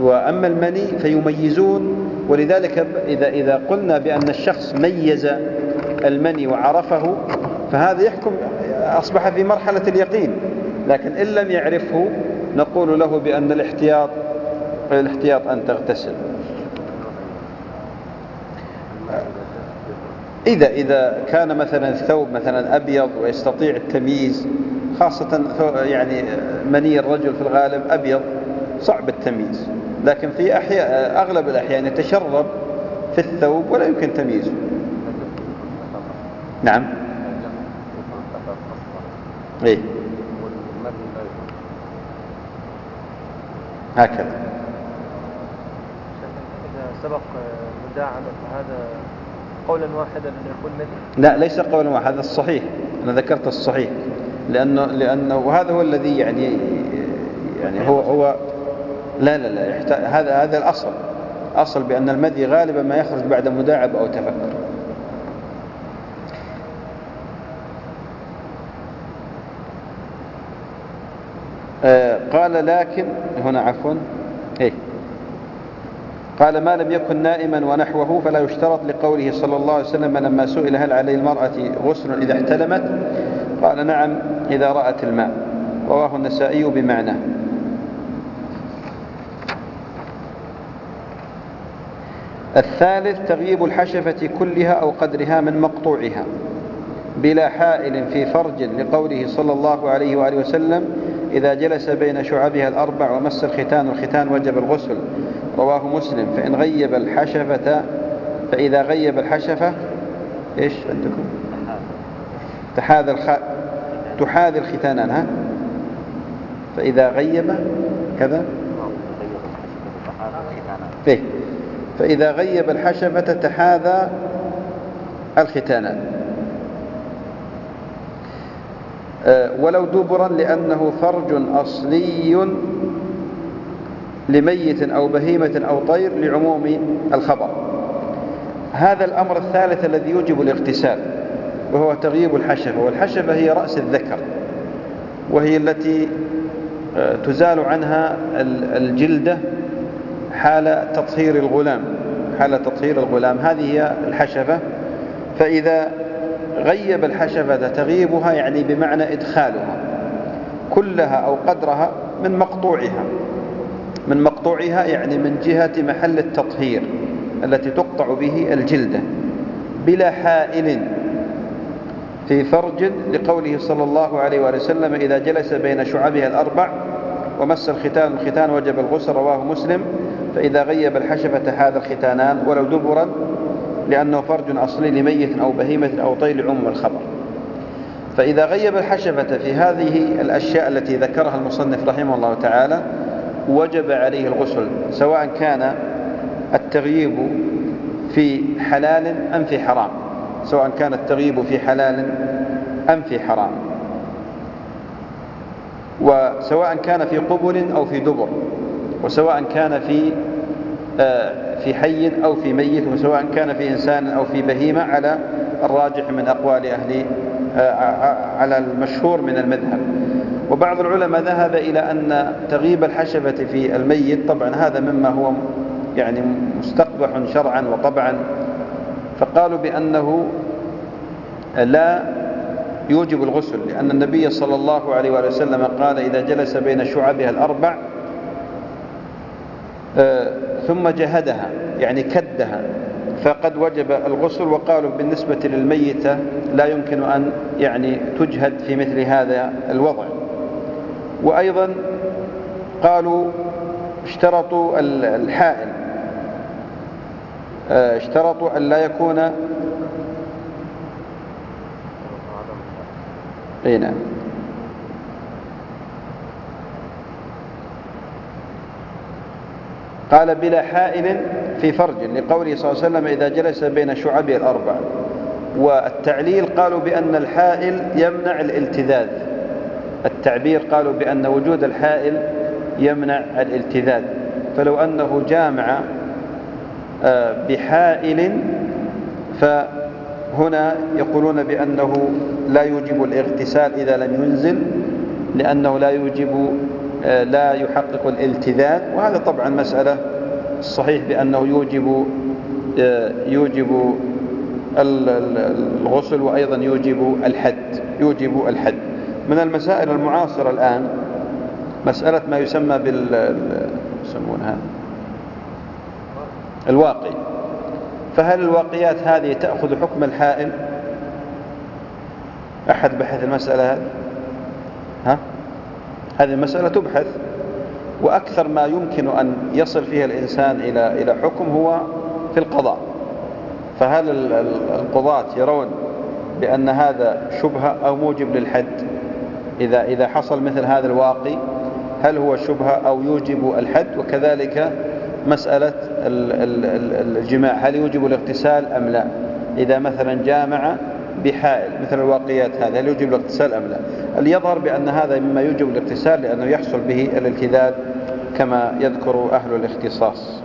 وأما المني فيميزون. ولذلك إذا إذا قلنا بأن الشخص ميز المني وعرفه فهذا يحكم، أصبح في مرحلة اليقين. لكن إن لم يعرفه نقول له بأن الاحتياط الاحتياط أن تغتسل. إذا إذا كان مثلا الثوب مثلا أبيض ويستطيع التمييز، خاصة يعني مني الرجل في الغالب أبيض صعب التمييز، لكن في أحياء أغلب الأحيان يتشرب في الثوب ولا يمكن تمييزه. نعم. إيه هكذا. إذا سبق مداعبة هذا قولا واحدا أن يكون مذي؟ لا، ليس قولا واحدا، هذا الصحيح، أنا ذكرت الصحيح، لأنه لأنه وهذا هو الذي يعني يعني هو هو لا لا لا يحتاج. هذا هذا الأصل، أصل بأن المذي غالبا ما يخرج بعد مداعب أو تفكر. قال لكن هنا عفوا إيه قال ما لم يكن نائما ونحوه فلا يشترط لقوله صلى الله عليه وسلم لما سئل هل علي المرأة غسل إذا احتلمت قال نعم إذا رأت الماء، رواه النسائي بمعنى. الثالث تغييب الحشفة كلها أو قدرها من مقطوعها، بلا حائل في فرج لقوله صلى الله عليه وآله وسلم إذا جلس بين شعبها الأربع ومس الختان الختان وجب الغسل رواه مسلم. فإن غيب الحشفة فإذا غيب الحشفة إيش عندكم تحاذى الخ... تحاذى الختانان ها فإذا غيب كذا فيه فإذا غيب الحشفة تحاذى الختانان ولو دبرا لأنه فرج أصلي لميت أو بهيمة أو طير لعموم الخبر. هذا الأمر الثالث الذي يوجب الاغتسال وهو تغييب الحشفة، والحشفة هي رأس الذكر وهي التي تزال عنها الجلدة حال تطهير الغلام حال تطهير الغلام هذه هي الحشفة. فإذا غيب الحشفة تغيبها يعني بمعنى إدخالها كلها أو قدرها من مقطوعها من مقطوعها يعني من جهة محل التطهير التي تقطع به الجلدة بلا حائل في فرج لقوله صلى الله عليه وآله وسلم إذا جلس بين شعبها الأربع ومس الختان الختان وجب الغسل رواه مسلم. فإذا غيب الحشفة تحاذى الختانان ولو دبرا لأنه فرج أصلي لميت أو بهيمة أو طير عموم الخبر. فإذا غيب الحشفة في هذه الأشياء التي ذكرها المصنف رحمه الله تعالى وجب عليه الغسل سواء كان التغييب في حلال أم في حرام سواء كان التغييب في حلال أم في حرام وسواء كان في قبل أو في دبر وسواء كان في آه في حي أو في ميت وسواء كان في إنسان أو في بهيمة على الراجح من أقوال أهل آه على المشهور من المذهب. وبعض العلماء ذهب إلى أن تغييب الحشفة في الميت طبعا هذا مما هو يعني مستقبح شرعا وطبعا فقالوا بأنه لا يوجب الغسل لأن النبي صلى الله عليه وآله وسلم قال إذا جلس بين شعبها الأربع ثم جهدها يعني كدها فقد وجب الغسل. وقالوا بالنسبة للميتة لا يمكن أن يعني تجهد في مثل هذا الوضع. وأيضا قالوا اشترطوا الحائل اشترطوا أن لا يكون اي نعم قال بلا حائل في فرج لقوله صلى الله عليه وسلم إذا جلس بين شعبه الأربع. والتعليل قالوا بأن الحائل يمنع الالتذاذ التعبير قالوا بأن وجود الحائل يمنع الالتذاذ فلو أنه جامع بحائل فهنا يقولون بأنه لا يوجب الاغتسال إذا لم ينزل لأنه لا يوجب لا يحقق الالتذاذ. وهذا طبعا مسألة صحيح بأنه يوجب يوجب الغسل وأيضا يوجب الحد يوجب الحد. من المسائل المعاصرة الآن مسألة ما يسمى بال يسمونها الواقي. فهل الواقيات هذه تأخذ حكم الحائل؟ أحد بحث المسألة هذه؟ ها؟ هذه المسألة تبحث وأكثر ما يمكن أن يصل فيها الإنسان إلى إلى حكم هو في القضاء. فهل القضاة يرون بأن هذا شبهة أو موجب للحد؟ إذا إذا حصل مثل هذا الواقي هل هو شبهة أو يوجب الحد؟ وكذلك مسألة الجماع هل يوجب الاغتسال أم لا؟ إذا مثلا جامع بحائل مثل الواقيات هذه هل يوجب الاغتسال أم لا؟ اليظهر بأن هذا مما يوجب الاغتسال لأنه يحصل به الالتذاذ كما يذكر أهل الاختصاص.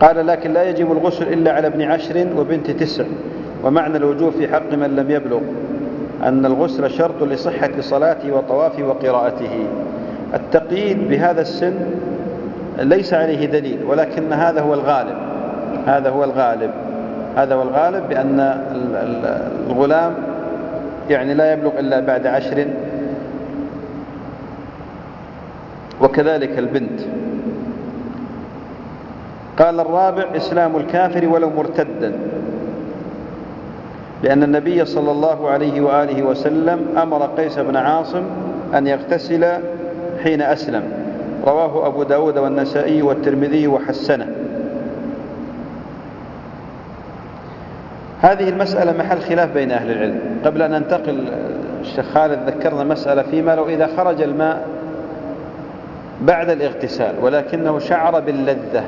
قال لكن لا يجب الغسل إلا على ابن عشر وبنت تسع ومعنى الوجوب في حق من لم يبلغ أن الغسل شرط لصحة صلاته وطوافه وقراءته. التقييد بهذا السن ليس عليه دليل ولكن هذا هو الغالب هذا هو الغالب هذا هو الغالب بأن الغلام يعني لا يبلغ إلا بعد عشر وكذلك البنت. قال الرابع: إسلام الكافر ولو مرتدا، لأن النبي صلى الله عليه وآله وسلم أمر قيس بن عاصم أن يغتسل حين أسلم، رواه أبو داود والنسائي والترمذي وحسنه. هذه المسألة محل خلاف بين أهل العلم. قبل أن ننتقل الشيخ خالد ذكرنا مسألة فيما لو إذا خرج الماء بعد الاغتسال ولكنه شعر باللذة،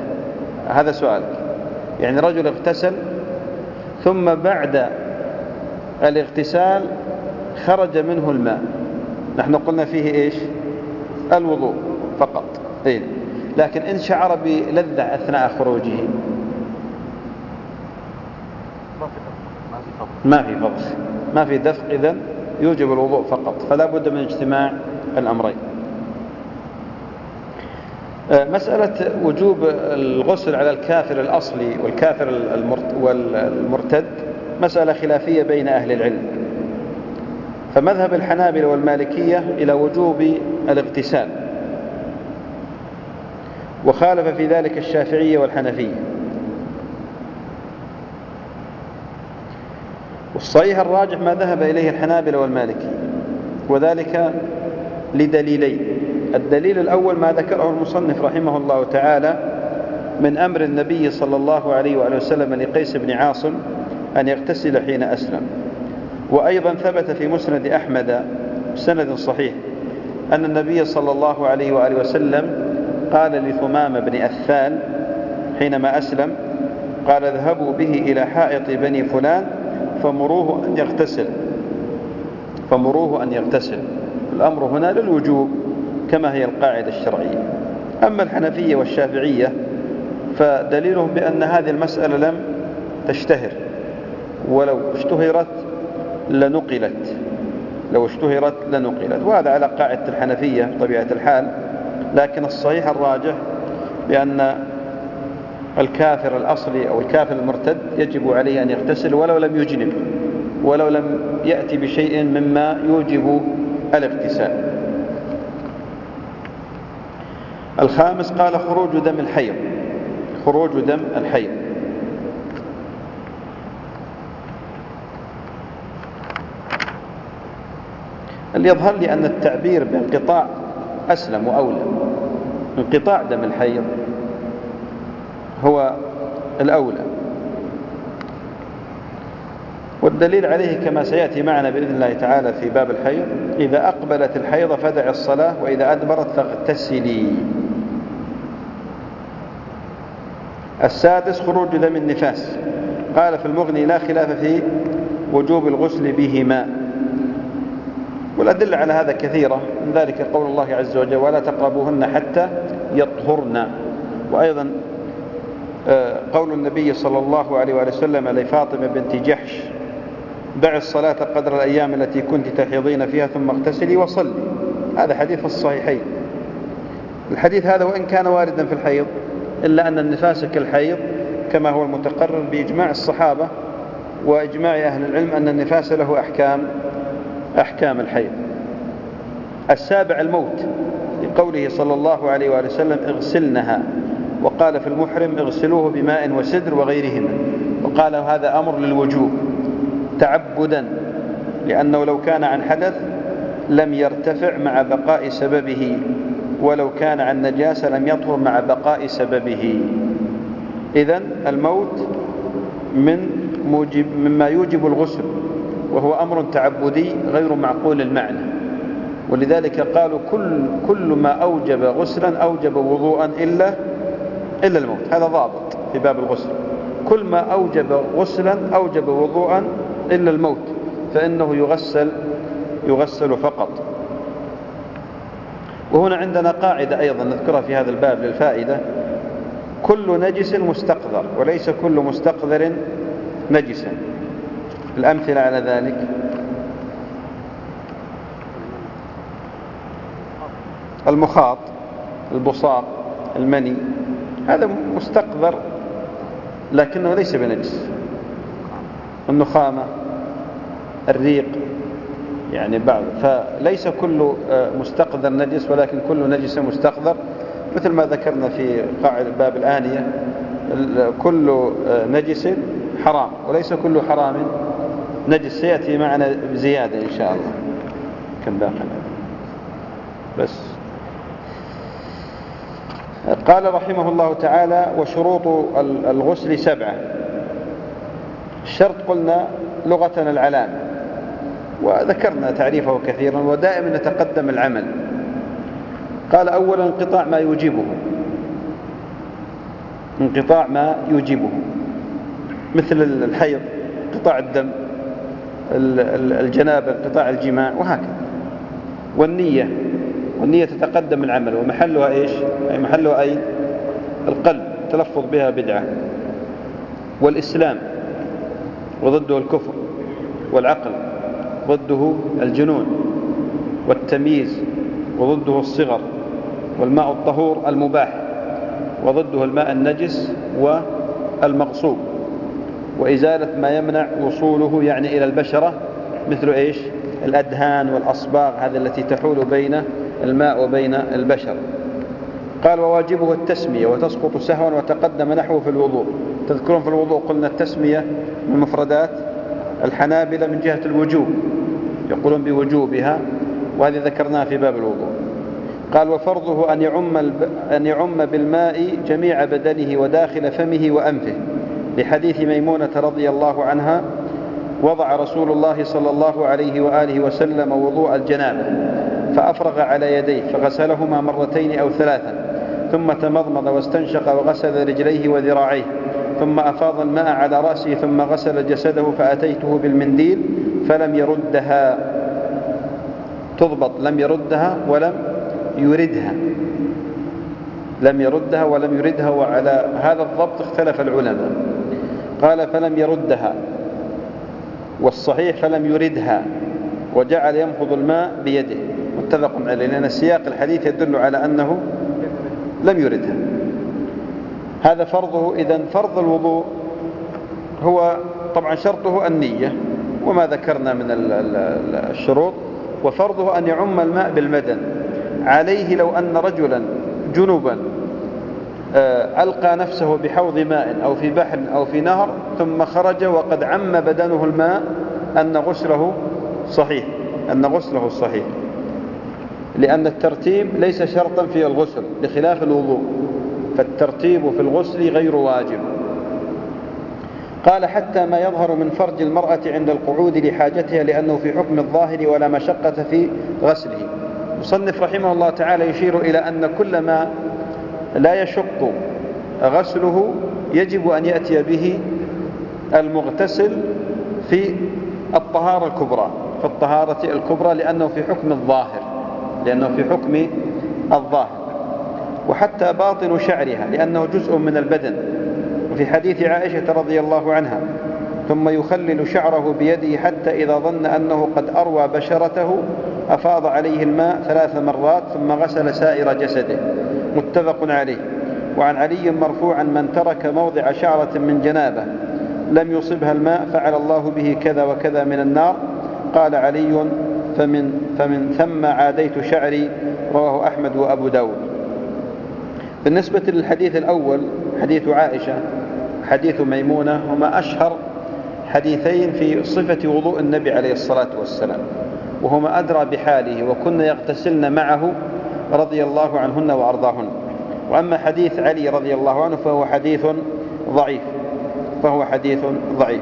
هذا سؤالك. يعني رجل اغتسل ثم بعد الاغتسال خرج منه الماء، نحن قلنا فيه إيش؟ الوضوء فقط. لكن إن شعر بلذة أثناء خروجه ما في فضخ، ما في دفق، إذن يوجب الوضوء فقط، فلا بد من اجتماع الأمرين. مسألة وجوب الغسل على الكافر الأصلي والكافر والمرتد مسألة خلافية بين أهل العلم، فمذهب الحنابلة والمالكية إلى وجوب الاغتسال، وخالف في ذلك الشافعية والحنفية. والصحيح الراجح ما ذهب إليه الحنابلة والمالكي، وذلك لدليلين. الدليل الأول ما ذكره المصنف رحمه الله تعالى من أمر النبي صلى الله عليه وآله وسلم لقيس بن عاصم أن يغتسل حين أسلم. وأيضا ثبت في مسند أحمد سند صحيح أن النبي صلى الله عليه وآله وسلم قال لثمام بن أثال حينما أسلم، قال: اذهبوا به إلى حائط بني فلان فمروه أن يغتسل، فمروه أن يغتسل. الأمر هنا للوجوب كما هي القاعدة الشرعية. أما الحنفية والشافعية فدليلهم بأن هذه المسألة لم تشتهر، ولو اشتهرت لنقلت، لو اشتهرت لنقلت، وهذا على قاعدة الحنفية بطبيعة الحال. لكن الصحيح الراجح بأن الكافر الأصلي أو الكافر المرتد يجب عليه أن يغتسل ولو لم يجنب، ولو لم يأتي بشيء مما يوجب الاغتسال. الخامس قال: خروج دم الحيض، خروج دم الحيض. اللي يظهر لي أن التعبير بانقطاع أسلم وأولى، انقطاع دم الحيض هو الأولى، والدليل عليه كما سيأتي معنا بإذن الله تعالى في باب الحيض: إذا أقبلت الحيض فدع الصلاة، وإذا أدبرت فاغتسلي. السادس خروج دم النفاس. قال في المغني: لا خلاف في وجوب الغسل بهما، والأدلة على هذا كثيرة، من ذلك قول الله عز وجل: ولا تقربوهن حتى يطهرن. وأيضا قول النبي صلى الله عليه وسلم لفاطمة بنت جحش: دع الصلاة قدر الأيام التي كنت تحيضين فيها ثم اغتسلي وصلي. هذا حديث في الصحيحين. الحديث هذا وإن كان واردا في الحيض، إلا أن النفاس كالحيض كما هو المتقرر بإجماع الصحابة وإجماع أهل العلم أن النفاس له أحكام أحكام الحيض. السابع الموت، لقوله صلى الله عليه وسلم: اغسلنها. وقال في المحرم: اغسلوه بماء وسدر وغيرهما. وقال هذا أمر للوجوب تعبدا، لأنه لو كان عن حدث لم يرتفع مع بقاء سببه، ولو كان عن نجاسة لم يطهر مع بقاء سببه. إذن الموت من موجب مما يوجب الغسل، وهو أمر تعبدي غير معقول المعنى. ولذلك قالوا كل, كل ما أوجب غسلا أوجب وضوءا إلا إلا الموت. هذا ضابط في باب الغسل، كل ما أوجب غسلا أوجب وضوءا إلا الموت، فإنه يغسل يغسل فقط. وهنا عندنا قاعدة أيضا نذكرها في هذا الباب للفائدة: كل نجس مستقذر، وليس كل مستقذر نجسا. الأمثلة على ذلك المخاط، البصاق، المني، هذا مستقذر لكنه ليس بنجس. النخامة، الريق، يعني بعض، فليس كل مستقذر نجس ولكن كل نجس مستقذر، مثل ما ذكرنا في قاعدة باب الآنية، كل نجس حرام وليس كل حرام نجس، سيأتي معنا بزيادة إن شاء الله كم باقي بس. قال رحمه الله تعالى: وشروط الغسل سبعة. الشرط قلنا لغتنا العلام، وذكرنا تعريفه كثيرا، ودائما نتقدم العمل. قال: أولا انقطاع ما يوجبه، انقطاع ما يوجبه مثل الحيض، انقطاع الدم، الجنابة، انقطاع الجماع، وهكذا. والنية، والنية تتقدم العمل، ومحلها إيش؟ أي محلها أي القلب، تلفظ بها بدعة. والإسلام وضده الكفر، والعقل ضده الجنون، والتمييز وضده الصغر، والماء الطهور المباح وضده الماء النجس والمغصوب، وإزالة ما يمنع وصوله يعني إلى البشرة، مثل إيش؟ الأدهان والأصباغ، هذه التي تحول بين الماء وبين البشر. قال: وواجبه التسمية، وتسقط سهوا وتقدم نحوه في الوضوء. تذكرون في الوضوء قلنا التسمية من مفردات الحنابلة من جهة الوجوب، يقولون بوجوبها، وهذه ذكرناها في باب الوضوء. قال: وفرضه أن يعم, أن يعم بالماء جميع بدنه وداخل فمه وأنفه، لحديث ميمونة رضي الله عنها: وضع رسول الله صلى الله عليه وآله وسلم وضوء الجنابة فأفرغ على يديه فغسلهما مرتين أو ثلاثا، ثم تمضمض واستنشق وغسل رجليه وذراعيه، ثم أفاض الماء على رأسه، ثم غسل جسده، فأتيته بالمنديل فلم يردها، تضبط لم يردها ولم يردها، لم يردها ولم يردها، وعلى هذا الضبط اختلف العلماء. قال: فلم يردها، والصحيح فلم يردها، وجعل يمخض الماء بيده، متفق عليه، لأن سياق الحديث يدل على أنه لم يردها. هذا فرضه. إذن فرض الوضوء هو طبعا شرطه النية وما ذكرنا من الشروط. وفرضه أن يعم الماء بالبدن. عليه لو أن رجلا جنوبا ألقى نفسه بحوض ماء أو في بحر أو في نهر ثم خرج وقد عم بدنه الماء أن غسله صحيح، أن غسله صحيح، لأن الترتيب ليس شرطا في الغسل بخلاف الوضوء، فالترتيب في الغسل غير واجب. قال: حتى ما يظهر من فرج المرأة عند القعود لحاجتها، لأنه في حكم الظاهر ولا مشقة في غسله. مصنف رحمه الله تعالى يشير إلى أن كل ما لا يشق غسله يجب أن يأتي به المغتسل في الطهارة الكبرى، في الطهارة الكبرى، لأنه في حكم الظاهر، لأنه في حكم الظاهر. وحتى باطن شعرها، لأنه جزء من البدن، وفي حديث عائشة رضي الله عنها: ثم يخلل شعره بيده حتى إذا ظن أنه قد أروى بشرته أفاض عليه الماء ثلاث مرات ثم غسل سائر جسده، متفق عليه. وعن علي مرفوعا: من ترك موضع شعرة من جنابه لم يصبها الماء فعلى الله به كذا وكذا من النار، قال علي: فمن, فمن ثم عاديت شعري، رواه أحمد وأبو داود. بالنسبة للحديث الأول، حديث عائشة، حديث ميمونة، هما أشهر حديثين في صفة وضوء النبي عليه الصلاة والسلام، وهما أدرى بحاله، وكنا يغتسلن معه رضي الله عنهن وأرضاهن. وأما حديث علي رضي الله عنه فهو حديث ضعيف، فهو حديث ضعيف.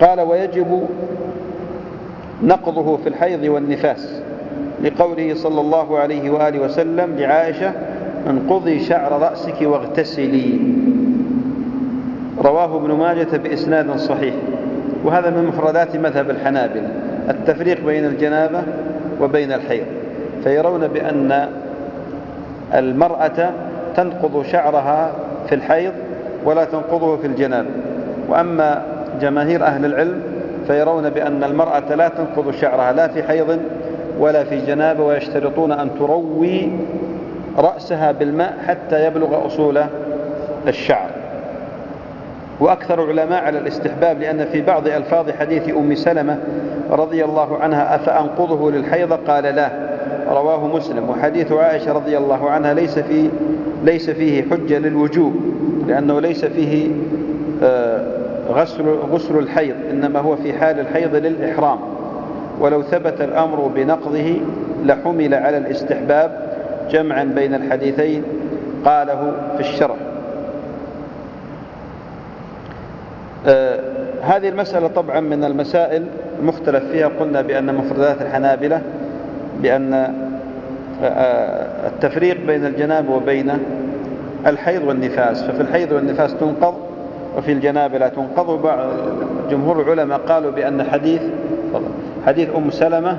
قال: ويجب نقضه في الحيض والنفاس، لقوله صلى الله عليه وآله وسلم لعائشة: انقضي شعر رأسك واغتسلي، رواه ابن ماجة بإسناد صحيح. وهذا من مفردات مذهب الحنابلة التفريق بين الجنابة وبين الحيض، فيرون بأن المرأة تنقض شعرها في الحيض ولا تنقضه في الجنابة. وأما جماهير أهل العلم فيرون بأن المرأة لا تنقض شعرها لا في حيض ولا في جنابة، ويشترطون أن تروي رأسها بالماء حتى يبلغ أصول الشعر. وأكثر العلماء على الاستحباب، لأن في بعض ألفاظ حديث أم سلمة رضي الله عنها أفأنقضه للحيض قال لا، رواه مسلم. وحديث عائشة رضي الله عنها ليس فيه ليس فيه حجة للوجوب، لأنه ليس فيه غسل غسل الحيض، إنما هو في حال الحيض للإحرام. ولو ثبت الأمر بنقضه لحمل على الاستحباب جمعا بين الحديثين قاله في الشرح. آه هذه المسألة طبعا من المسائل المختلف فيها. قلنا بأن مفردات الحنابلة بأن آه التفريق بين الجناب وبين الحيض والنفاس، ففي الحيض والنفاس تنقض وفي الجناب لا تنقض. جمهور العلماء قالوا بأن حديث حديث أم سلمة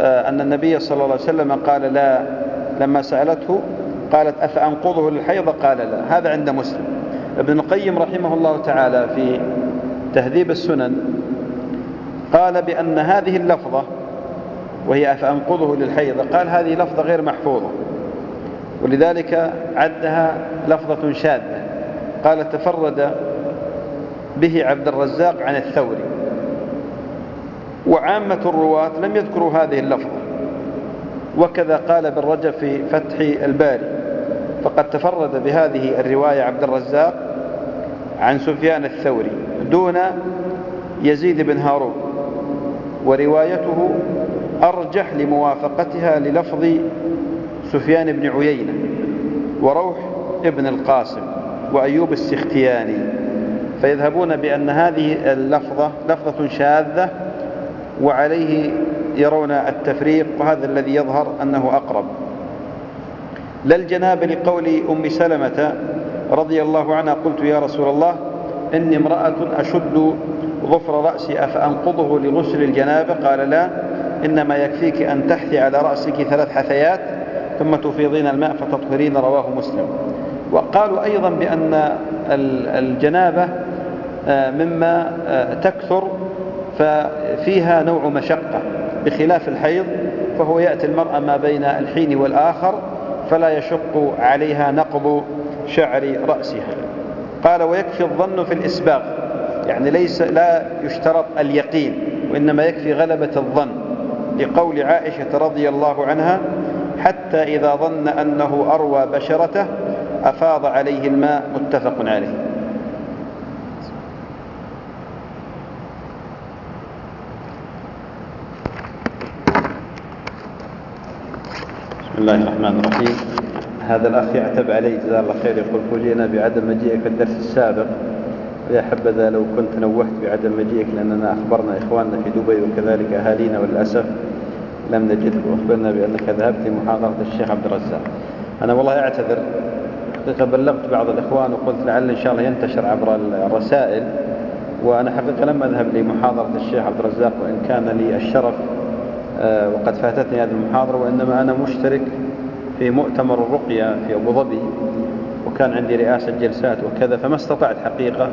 آه أن النبي صلى الله عليه وسلم قال لا لما سألته، قالت أفأنقضه للحيض قال لا، هذا عند مسلم. ابن القيم رحمه الله تعالى في تهذيب السنن قال بأن هذه اللفظة وهي أفأنقضه للحيض، قال هذه لفظة غير محفوظة، ولذلك عدها لفظة شاذة. قال تفرد به عبد الرزاق عن الثوري، وعامة الرواة لم يذكروا هذه اللفظة، وكذا قال ابن رجب في فتح الباري. فقد تفرد بهذه الرواية عبد الرزاق عن سفيان الثوري دون يزيد بن هارون، وروايته أرجح لموافقتها للفظ سفيان بن عيينة وروح ابن القاسم وأيوب السختياني، فيذهبون بأن هذه اللفظة لفظة شاذة، وعليه يرون التفريق، وهذا الذي يظهر أنه أقرب. لا الجنابة لقول أم سلمة رضي الله عنها قلت يا رسول الله إني امرأة أشد ظفر رأسي أفأنقضه لغسل الجنابة؟ قال لا، إنما يكفيك أن تحثي على رأسك ثلاث حثيات ثم تفيضين الماء فتطهرين، رواه مسلم. وقالوا أيضا بأن الجنابة مما تكثر ففيها نوع مشقة، بخلاف الحيض فهو يأتي المرأة ما بين الحين والآخر، فلا يشق عليها نقض شعر رأسها. قال ويكفي الظن في الإسباغ، يعني ليس لا يشترط اليقين، وإنما يكفي غلبة الظن، لقول عائشة رضي الله عنها حتى إذا ظن أنه أروى بشرته أفاض عليه الماء، متفق عليه. بسم الله الرحمن الرحيم. هذا الأخ يعتب علي جزاه الله خير، يقول فوجئنا بعدم مجيئك الدرس السابق، ويا حبذا لو كنت نوهت بعدم مجيئك، لأننا أخبرنا إخواننا في دبي وكذلك أهالينا وللأسف لم نجدك، وأخبرنا بأنك ذهبت لمحاضرة الشيخ عبد الرزاق. أنا والله أعتذر حقيقة، بلغت بعض الإخوان وقلت لعل إن شاء الله ينتشر عبر الرسائل، وأنا حقيقة لم أذهب لمحاضرة الشيخ عبد الرزاق وإن كان لي الشرف وقد فاتتني هذه المحاضرة، وإنما أنا مشترك في مؤتمر الرقية في أبو ظبي، وكان عندي رئاسة جلسات وكذا، فما استطعت حقيقة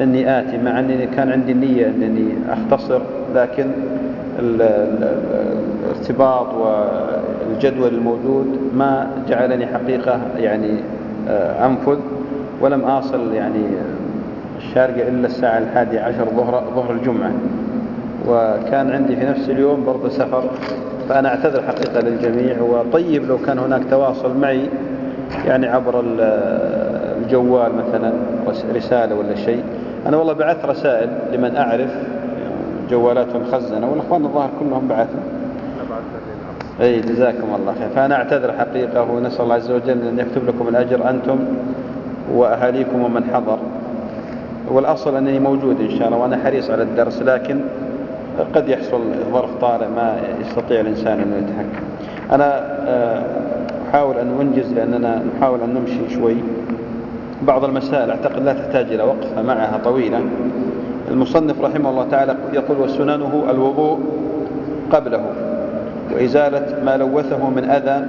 أني آتي، مع أنني كان عندي النية أنني أختصر، لكن الارتباط والجدول الموجود ما جعلني حقيقة يعني أنفذ، ولم أصل يعني الشارقة إلا الساعة الحادية عشر ظهر, ظهر الجمعة، وكان عندي في نفس اليوم برضه سفر، فأنا أعتذر حقيقة للجميع. وطيب لو كان هناك تواصل معي يعني عبر الجوال مثلا رسالة ولا شيء. أنا والله بعث رسائل لمن أعرف جوالاتهم خزنة، والأخوان الظاهر كلهم بعثوا. أي جزاكم الله خير، فأنا أعتذر حقيقة، ونسأل الله عز وجل أن يكتب لكم الأجر أنتم وأهاليكم ومن حضر. والأصل أنني موجود إن شاء الله، وأنا حريص على الدرس، لكن قد يحصل ظرف طارئ ما يستطيع الإنسان أن يتحكم. أنا أحاول أن أنجز لأننا نحاول أن نمشي شوي. بعض المسائل أعتقد لا تحتاج إلى وقفة معها طويلة. المصنف رحمه الله تعالى يقول وسننه الوضوء قبله، وإزالة ما لوثه من أذى،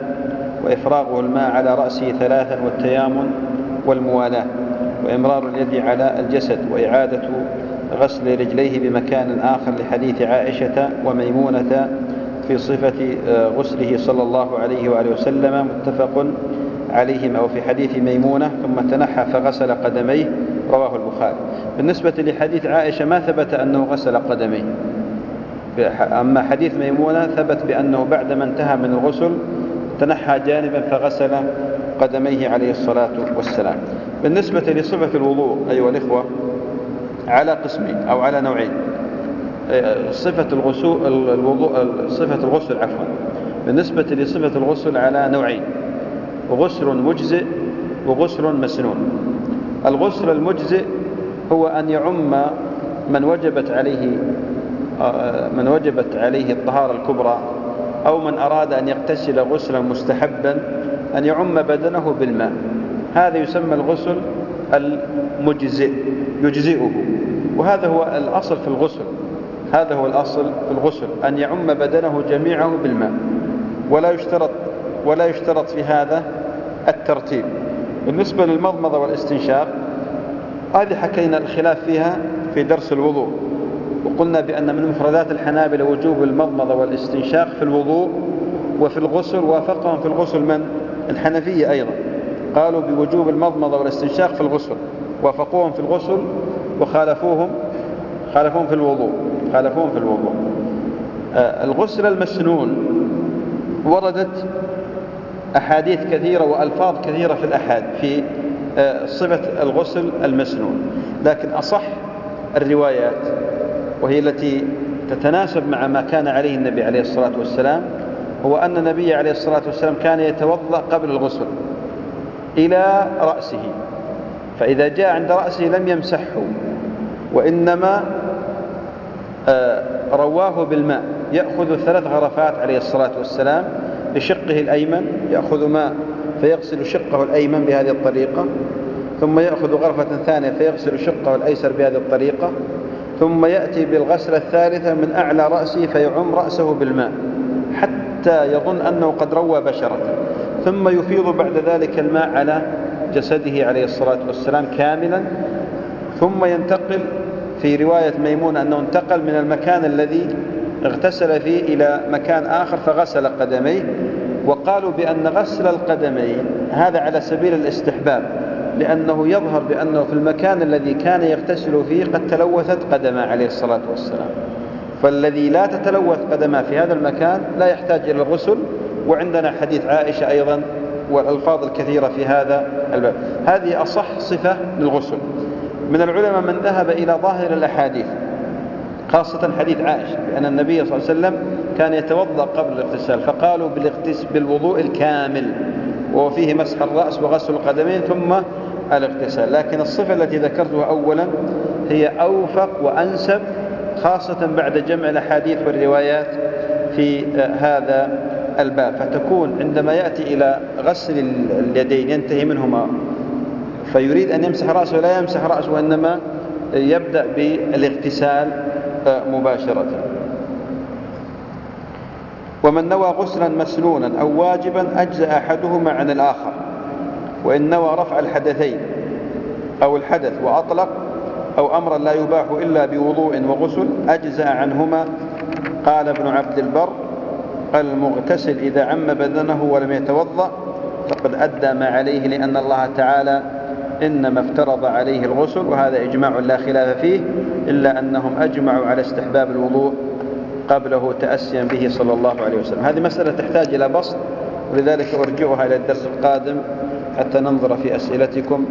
وإفراغه الماء على رأسه ثلاثا، والتيامن والموالاة، وإمرار اليد على الجسد، وإعادة غسل رجليه بمكان آخر لحديث عائشة وميمونة في صفة غسله صلى الله عليه وآله وسلم، متفق عليهما. وفي حديث ميمونة ثم تنحى فغسل قدميه رواه البخاري. بالنسبة لحديث عائشة ما ثبت أنه غسل قدميه، أما حديث ميمونة ثبت بأنه بعدما انتهى من الغسل تنحى جانبا فغسل قدميه عليه الصلاة والسلام. بالنسبة لصفة الوضوء أيها الإخوة على قسمين أو على نوعين، صفة الغسل الوضوء صفة الغسل عفوا بالنسبة لصفة الغسل على نوعين، غسل مجزئ وغسل مسنون. الغسل المجزئ هو أن يعم من وجبت عليه من وجبت عليه الطهارة الكبرى أو من أراد أن يغتسل غسلا مستحبا أن يعم بدنه بالماء، هذا يسمى الغسل المجزئ يجزئه، وهذا هو الأصل في الغسل، هذا هو الأصل في الغسل أن يعم بدنه جميعه بالماء، ولا يشترط ولا يشترط في هذا الترتيب. بالنسبة للمضمضة والاستنشاق هذه حكينا الخلاف فيها في درس الوضوء، وقلنا بأن من مفردات الحنابلة وجوب المضمضة والاستنشاق في الوضوء وفي الغسل، وافقهم في الغسل من الحنفية أيضا قالوا بوجوب المضمضة والاستنشاق في الغسل، وافقوهم في الغسل وخالفوهم خالفوهم في الوضوء خالفوهم في الوضوء. الغسل المسنون وردت أحاديث كثيرة وألفاظ كثيرة في الأحاد في صفة الغسل المسنون، لكن أصح الروايات وهي التي تتناسب مع ما كان عليه النبي عليه الصلاة والسلام هو أن النبي عليه الصلاة والسلام كان يتوضأ قبل الغسل إلى رأسه، فإذا جاء عند رأسه لم يمسحه وإنما رواه بالماء، يأخذ ثلاث غرفات عليه الصلاة والسلام بشقه الأيمن، يأخذ ماء فيغسل شقه الأيمن بهذه الطريقة، ثم يأخذ غرفة ثانية فيغسل شقه الأيسر بهذه الطريقة، ثم يأتي بالغسلة الثالثة من أعلى رأسه فيعم رأسه بالماء حتى يظن أنه قد روى بشرته، ثم يفيض بعد ذلك الماء على جسده عليه الصلاة والسلام كاملا، ثم ينتقل في رواية ميمونة أنه انتقل من المكان الذي اغتسل فيه إلى مكان آخر فغسل قدميه. وقالوا بأن غسل القدمين هذا على سبيل الاستحباب لأنه يظهر بأنه في المكان الذي كان يغتسل فيه قد تلوثت قدماه عليه الصلاة والسلام، فالذي لا تتلوث قدماه في هذا المكان لا يحتاج إلى الغسل، وعندنا حديث عائشة أيضا والألفاظ الكثيرة في هذا الباب. هذه أصح صفة للغسل. من العلماء من ذهب إلى ظاهر الأحاديث خاصة حديث عائشة بأن النبي صلى الله عليه وسلم كان يتوضأ قبل الاغتسال، فقالوا بالوضوء الكامل وهو فيه مسح الرأس وغسل القدمين ثم الاغتسال، لكن الصفة التي ذكرتها أولا هي أوفق وأنسب خاصة بعد جمع الأحاديث والروايات في هذا الباب، فتكون عندما يأتي إلى غسل اليدين ينتهي منهما فيريد أن يمسح رأسه لا يمسح رأسه وإنما يبدأ بالاغتسال مباشرة. ومن نوى غسلا مسنونا أو واجبا أجزأ أحدهما عن الآخر، وإن نوى رفع الحدثين أو الحدث وأطلق أو أمرا لا يباح إلا بوضوء وغسل أجزأ عنهما. قال ابن عبد البر المغتسل إذا عم بدنه ولم يتوضأ فقد أدى ما عليه لأن الله تعالى إنما افترض عليه الغسل، وهذا إجماع لا خلاف فيه إلا أنهم أجمعوا على استحباب الوضوء قبله تأسيا به صلى الله عليه وسلم. هذه مسألة تحتاج إلى بسط ولذلك أرجعها إلى الدرس القادم حتى ننظر في أسئلتكم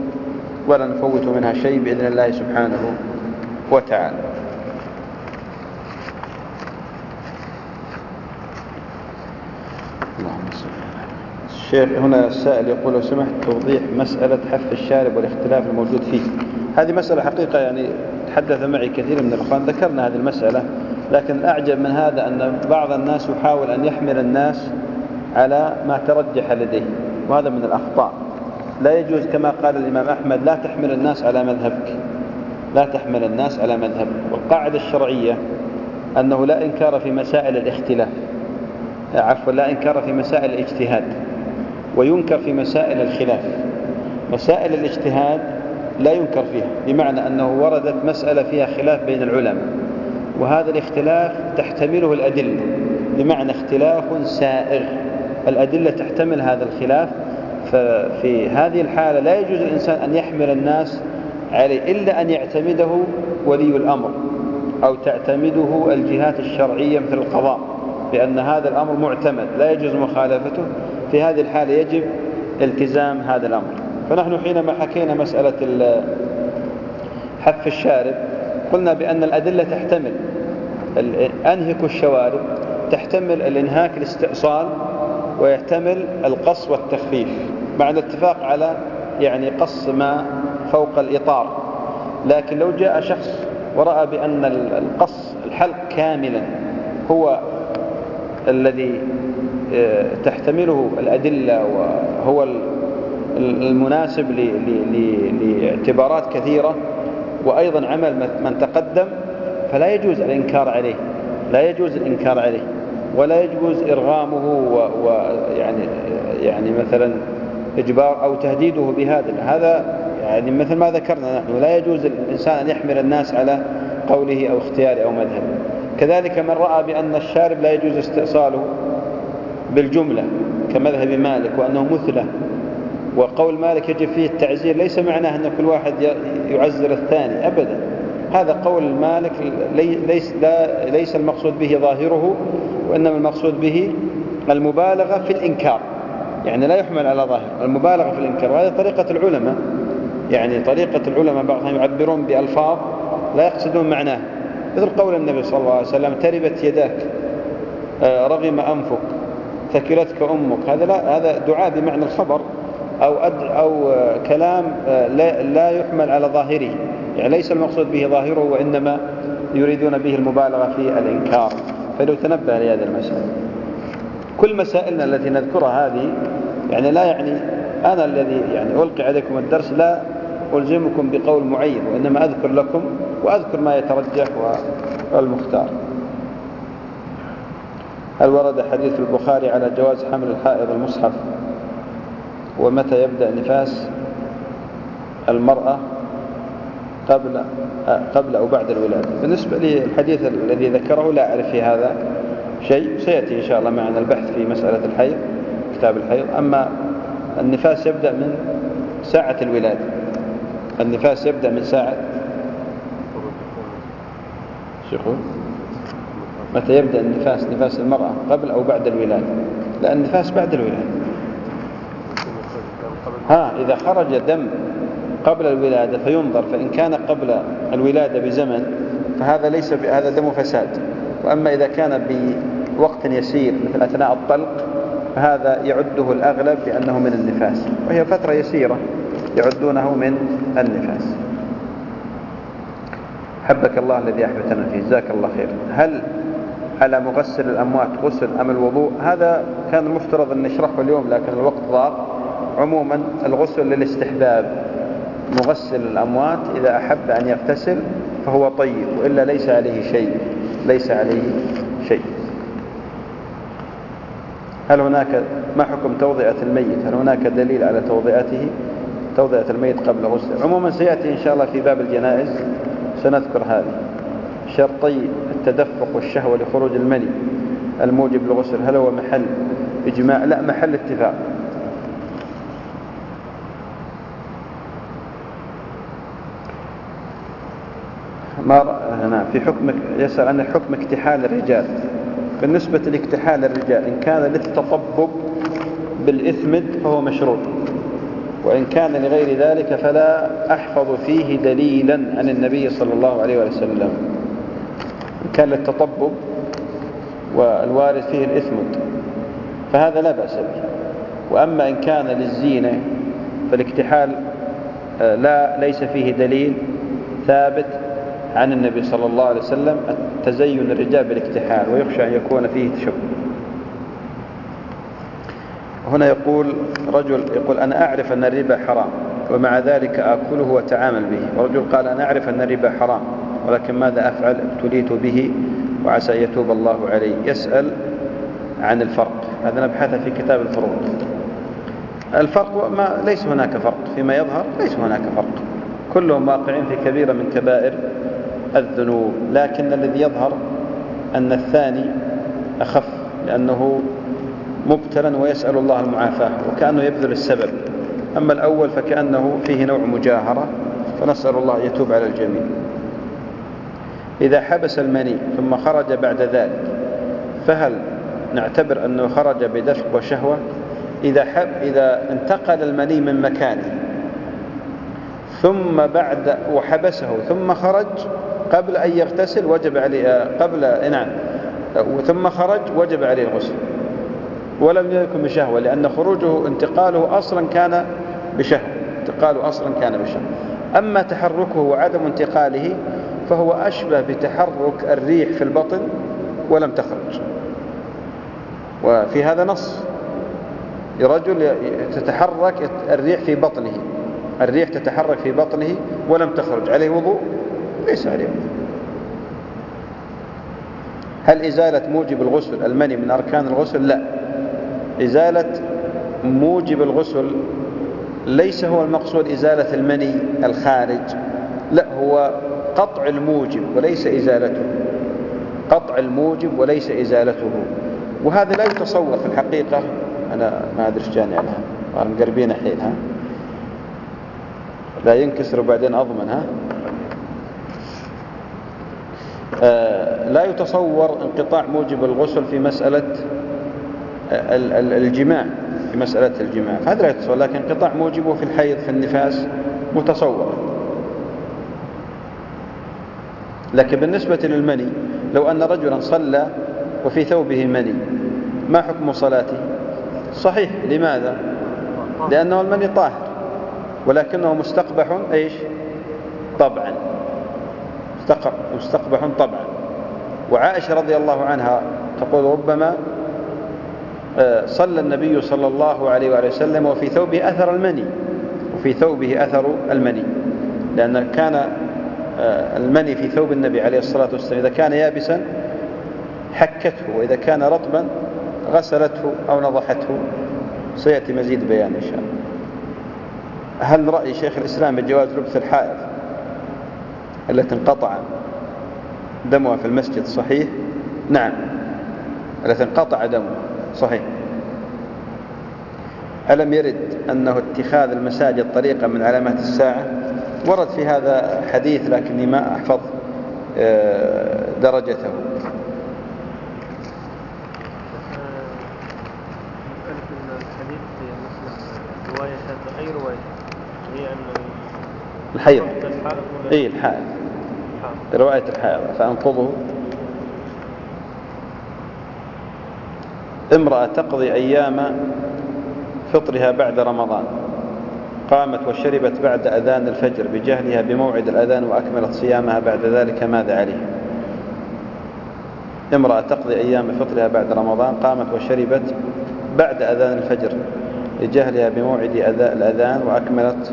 ولا نفوت منها شيء بإذن الله سبحانه وتعالى. الشيخ هنا السائل يقول لو سمحت توضيح مسألة حف الشارب والاختلاف الموجود فيه. هذه مسألة حقيقة يعني تحدث معي كثير من الأخوان، ذكرنا هذه المسألة، لكن الأعجب من هذا أن بعض الناس يحاول أن يحمل الناس على ما ترجح لديه، وهذا من الأخطاء. لا يجوز كما قال الإمام أحمد لا تحمل الناس على مذهبك، لا تحمل الناس على مذهبك، والقاعدة الشرعية أنه لا إنكار في مسائل الاختلاف عفوا لا إنكار في مسائل الاجتهاد وينكر في مسائل الخلاف. مسائل الاجتهاد لا ينكر فيها، بمعنى أنه وردت مسألة فيها خلاف بين العلماء وهذا الاختلاف تحتمله الأدلة، بمعنى اختلاف سائغ الأدلة تحتمل هذا الخلاف، ففي هذه الحالة لا يجوز الإنسان أن يحمل الناس عليه إلا أن يعتمده ولي الأمر أو تعتمده الجهات الشرعية مثل القضاء، بأن هذا الأمر معتمد لا يجوز مخالفته، في هذه الحالة يجب التزام هذا الأمر. فنحن حينما حكينا مسألة حف الشارب قلنا بأن الأدلة تحتمل أنهك الشوارب، تحتمل الإنهاك الاستئصال، ويحتمل القص والتخفيف، مع الاتفاق على يعني قص ما فوق الإطار. لكن لو جاء شخص ورأى بأن القص الحلق كاملا هو الذي تحتمله الأدلة وهو المناسب لاعتبارات كثيرة، وأيضا عمل من تقدم، فلا يجوز الإنكار عليه، لا يجوز الإنكار عليه، ولا يجوز إرغامه ويعني يعني مثلا إجبار أو تهديده بهذا. هذا يعني مثل ما ذكرنا نحن، لا يجوز الإنسان أن يحمل الناس على قوله أو اختياره أو مذهبه. كذلك من رأى بأن الشارب لا يجوز استئصاله بالجملة كمذهب مالك، وأنه مثله، وقول مالك يجب فيه التعزير ليس معناه أن كل واحد يعزر الثاني أبدا، هذا قول مالك ليس, لا ليس المقصود به ظاهره، وإنما المقصود به المبالغة في الإنكار، يعني لا يحمل على ظاهر، المبالغة في الإنكار. وهذه طريقة العلماء، يعني طريقة العلماء بعضهم يعبرون بألفاظ لا يقصدون معناه، مثل قول النبي صلى الله عليه وسلم تربت يداك رغم أنفك ثكلتك أمك، هذا لا، هذا دعاء بمعنى الخبر أو أو كلام لا لا يحمل على ظاهره، يعني ليس المقصود به ظاهره، وإنما يريدون به المبالغة في الإنكار. فلو تنبه لهذه المسألة. كل مسائلنا التي نذكرها هذه يعني لا يعني أنا الذي يعني ألقي عليكم الدرس لا ألزمكم بقول معين، وإنما أذكر لكم وأذكر ما يترجح والمختار. هل ورد حديث البخاري على جواز حمل الحائض المصحف؟ ومتى يبدأ نفاس المرأة، قبل قبل أو بعد الولادة؟ بالنسبة للحديث الذي ذكره لا أعرف في هذا شيء، سيأتي إن شاء الله معنا البحث في مسألة الحيض، كتاب الحيض. أما النفاس يبدأ من ساعة الولادة، النفاس يبدأ من ساعة شيخو. متى يبدأ النفاس نفاس المرأة، قبل أو بعد الولادة؟ لأن النفاس بعد الولادة. ها إذا خرج دم قبل الولادة فينظر، فإن كان قبل الولادة بزمن فهذا ليس بهذا دم فساد، وأما إذا كان بوقت يسير مثل أثناء الطلق فهذا يعده الأغلب بأنه من النفاس، وهي فترة يسيرة يعدونه من النفاس. حبك الله الذي أحبتنا فيه، جزاك الله خير. هل على مغسل الأموات غسل أم الوضوء؟ هذا كان المفترض أن نشرحه اليوم لكن الوقت ضاق. عموما الغسل للاستحباب، مغسل الأموات إذا أحب أن يغتسل فهو طيب، وإلا ليس عليه شيء، ليس عليه شيء. هل هناك ما حكم توضئة الميت؟ هل هناك دليل على توضئته، توضئة الميت قبل غسله؟ عموما سيأتي إن شاء الله في باب الجنائز سنذكر هذه. شرطي التدفق والشهوة لخروج المني الموجب للغسل، هل هو محل إجماع؟ لا، محل اتفاق. ما هنا في حكم، يسأل عن حكم اكتحال الرجال. بالنسبة لاكتحال الرجال إن كان للتطبب بالإثمد فهو مشروع، وإن كان لغير ذلك فلا أحفظ فيه دليلا عن النبي صلى الله عليه وسلم. إن كان للتطبب والوارد فيه الإثمد فهذا لا بأس به، وأما إن كان للزينة فالاكتحال لا ليس فيه دليل ثابت عن النبي صلى الله عليه وسلم تزين الرجال بالاكتحال، ويخشى أن يكون فيه تشبه. هنا يقول رجل، يقول أنا أعرف أن الربا حرام ومع ذلك أكله وأتعامل به، ورجل قال أنا أعرف أن الربا حرام ولكن ماذا أفعل، ابتليت به وعسى أن يتوب الله عليه. يسأل عن الفرق، هذا نبحثه في كتاب الفروض. الفرق ما ليس هناك فرق، فيما يظهر ليس هناك فرق، كلهم واقعين في كبيرة من كبائر الذنوب، لكن الذي يظهر أن الثاني أخف لأنه مبتلا ويسأل الله المعافاة، وكأنه يبذل السبب، أما الأول فكأنه فيه نوع مجاهرة فنسأل الله يتوب على الجميع. إذا حبس المني ثم خرج بعد ذلك فهل نعتبر أنه خرج بدفق وشهوة؟ إذا, حب إذا انتقل المني من مكانه ثم بعد وحبسه ثم خرج قبل أن يغتسل وجب عليه قبل نعم ثم خرج وجب عليه الغسل ولم يكن بشهوة، لأن خروجه انتقاله أصلا كان بشهوة انتقاله أصلا كان بشهوة. أما تحركه وعدم انتقاله فهو أشبه بتحرك الريح في البطن ولم تخرج، وفي هذا نص رجل تتحرك الريح في بطنه الريح تتحرك في بطنه ولم تخرج، عليه وضوء؟ ليس عليه وضوء. هل إزالة موجب الغسل المني من أركان الغسل؟ لا، إزالة موجب الغسل ليس هو المقصود إزالة المني الخارج، لا، هو قطع الموجب وليس إزالته، قطع الموجب وليس إزالته، وهذا لا يتصور في الحقيقة. أنا ما أدري إيش جاني عنها، وأنا مقربين الحين ها لا ينكسر وبعدين أضمن ها آه لا يتصور انقطاع موجب الغسل في مسألة الجماع في مسألة الجماع فهذا لا يتصور، لكن انقطاع موجبه في الحيض في النفاس متصور. لكن بالنسبة للمني لو أن رجلا صلى وفي ثوبه مني ما حكم صلاته؟ صحيح. لماذا؟ لأنه المني طاهر ولكنه مستقبح ايش طبعا مستقبح طبعا. وعائشة رضي الله عنها تقول ربما صلى النبي صلى الله عليه وآله وسلم وفي ثوبه أثر المني وفي ثوبه أثر المني لأن كان المني في ثوب النبي عليه الصلاة والسلام إذا كان يابسا حكته وإذا كان رطبا غسلته أو نضحته. سيأتي مزيد بيان إن شاء الله. هل رأي شيخ الإسلام بجواز لبس الحائض التي انقطع دمها في المسجد صحيح؟ نعم، التي انقطع دمها صحيح. ألم يرد أنه اتخاذ المساجد طريقة من علامات الساعة؟ ورد في هذا حديث لكني ما أحفظ درجته. الحيض اي الحائض رواية الحائض فأنقضه. امرأة تقضي أيام فطرها بعد رمضان قامت وشربت بعد أذان الفجر بجهلها بموعد الأذان وأكملت صيامها بعد ذلك ماذا عليها؟ امرأة تقضي أيام فطرها بعد رمضان قامت وشربت بعد أذان الفجر لجهلها بموعد الأذان وأكملت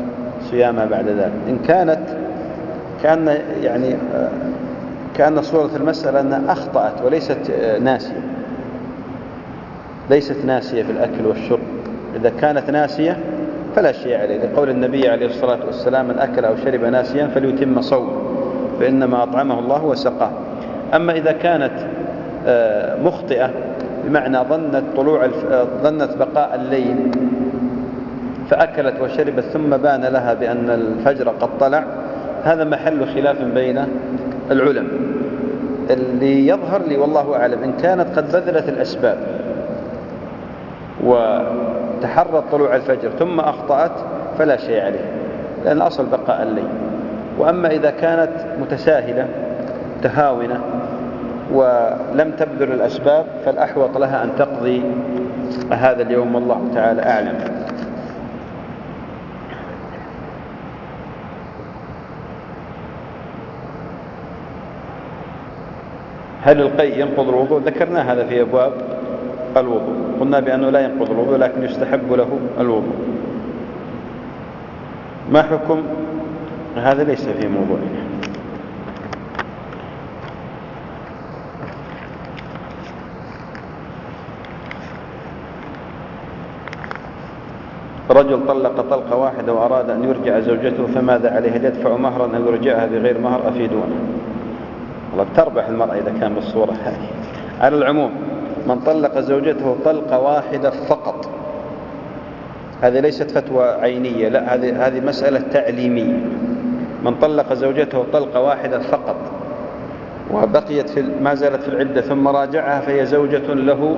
صيامها بعد ذلك. إن كانت كأن يعني كأن صورة المسألة أنها أخطأت وليست ناسية ليست ناسية في الأكل والشرب. إذا كانت ناسية فلا شيء عليه، لقول النبي عليه الصلاة والسلام من أكل أو شرب ناسيا فليتم صومه فإنما أطعمه الله وسقاه. أما إذا كانت مخطئة بمعنى ظنت طلوع ظنت بقاء الليل فأكلت وشربت ثم بان لها بأن الفجر قد طلع، هذا محل خلاف بين العلماء. اللي يظهر لي والله أعلم إن كانت قد بذلت الأسباب وتحرت طلوع الفجر ثم أخطأت فلا شيء عليه لأن أصل بقاء الليل. وأما إذا كانت متساهلة تهاونة ولم تبذل الأسباب فالأحوط لها أن تقضي هذا اليوم والله تعالى أعلم. هل القيء ينقض الوضوء؟ ذكرنا هذا في أبواب الوضوء، قلنا بأنه لا ينقض الوضوء لكن يستحب له الوضوء. ما حكم هذا؟ ليس في موضوعنا. رجل طلق طلقة واحدة وأراد أن يرجع زوجته فماذا عليه؟ هل يدفع مهرا أو يرجعها بغير مهر؟ أفيدونا. والله بتربح المرأة إذا كان بالصورة هذه. على العموم من طلق زوجته طلقة واحدة فقط هذه ليست فتوى عينية، لا، هذه هذه مسألة تعليمية. من طلق زوجته طلقة واحدة فقط وبقيت في ما زالت في العدة ثم راجعها فهي زوجة له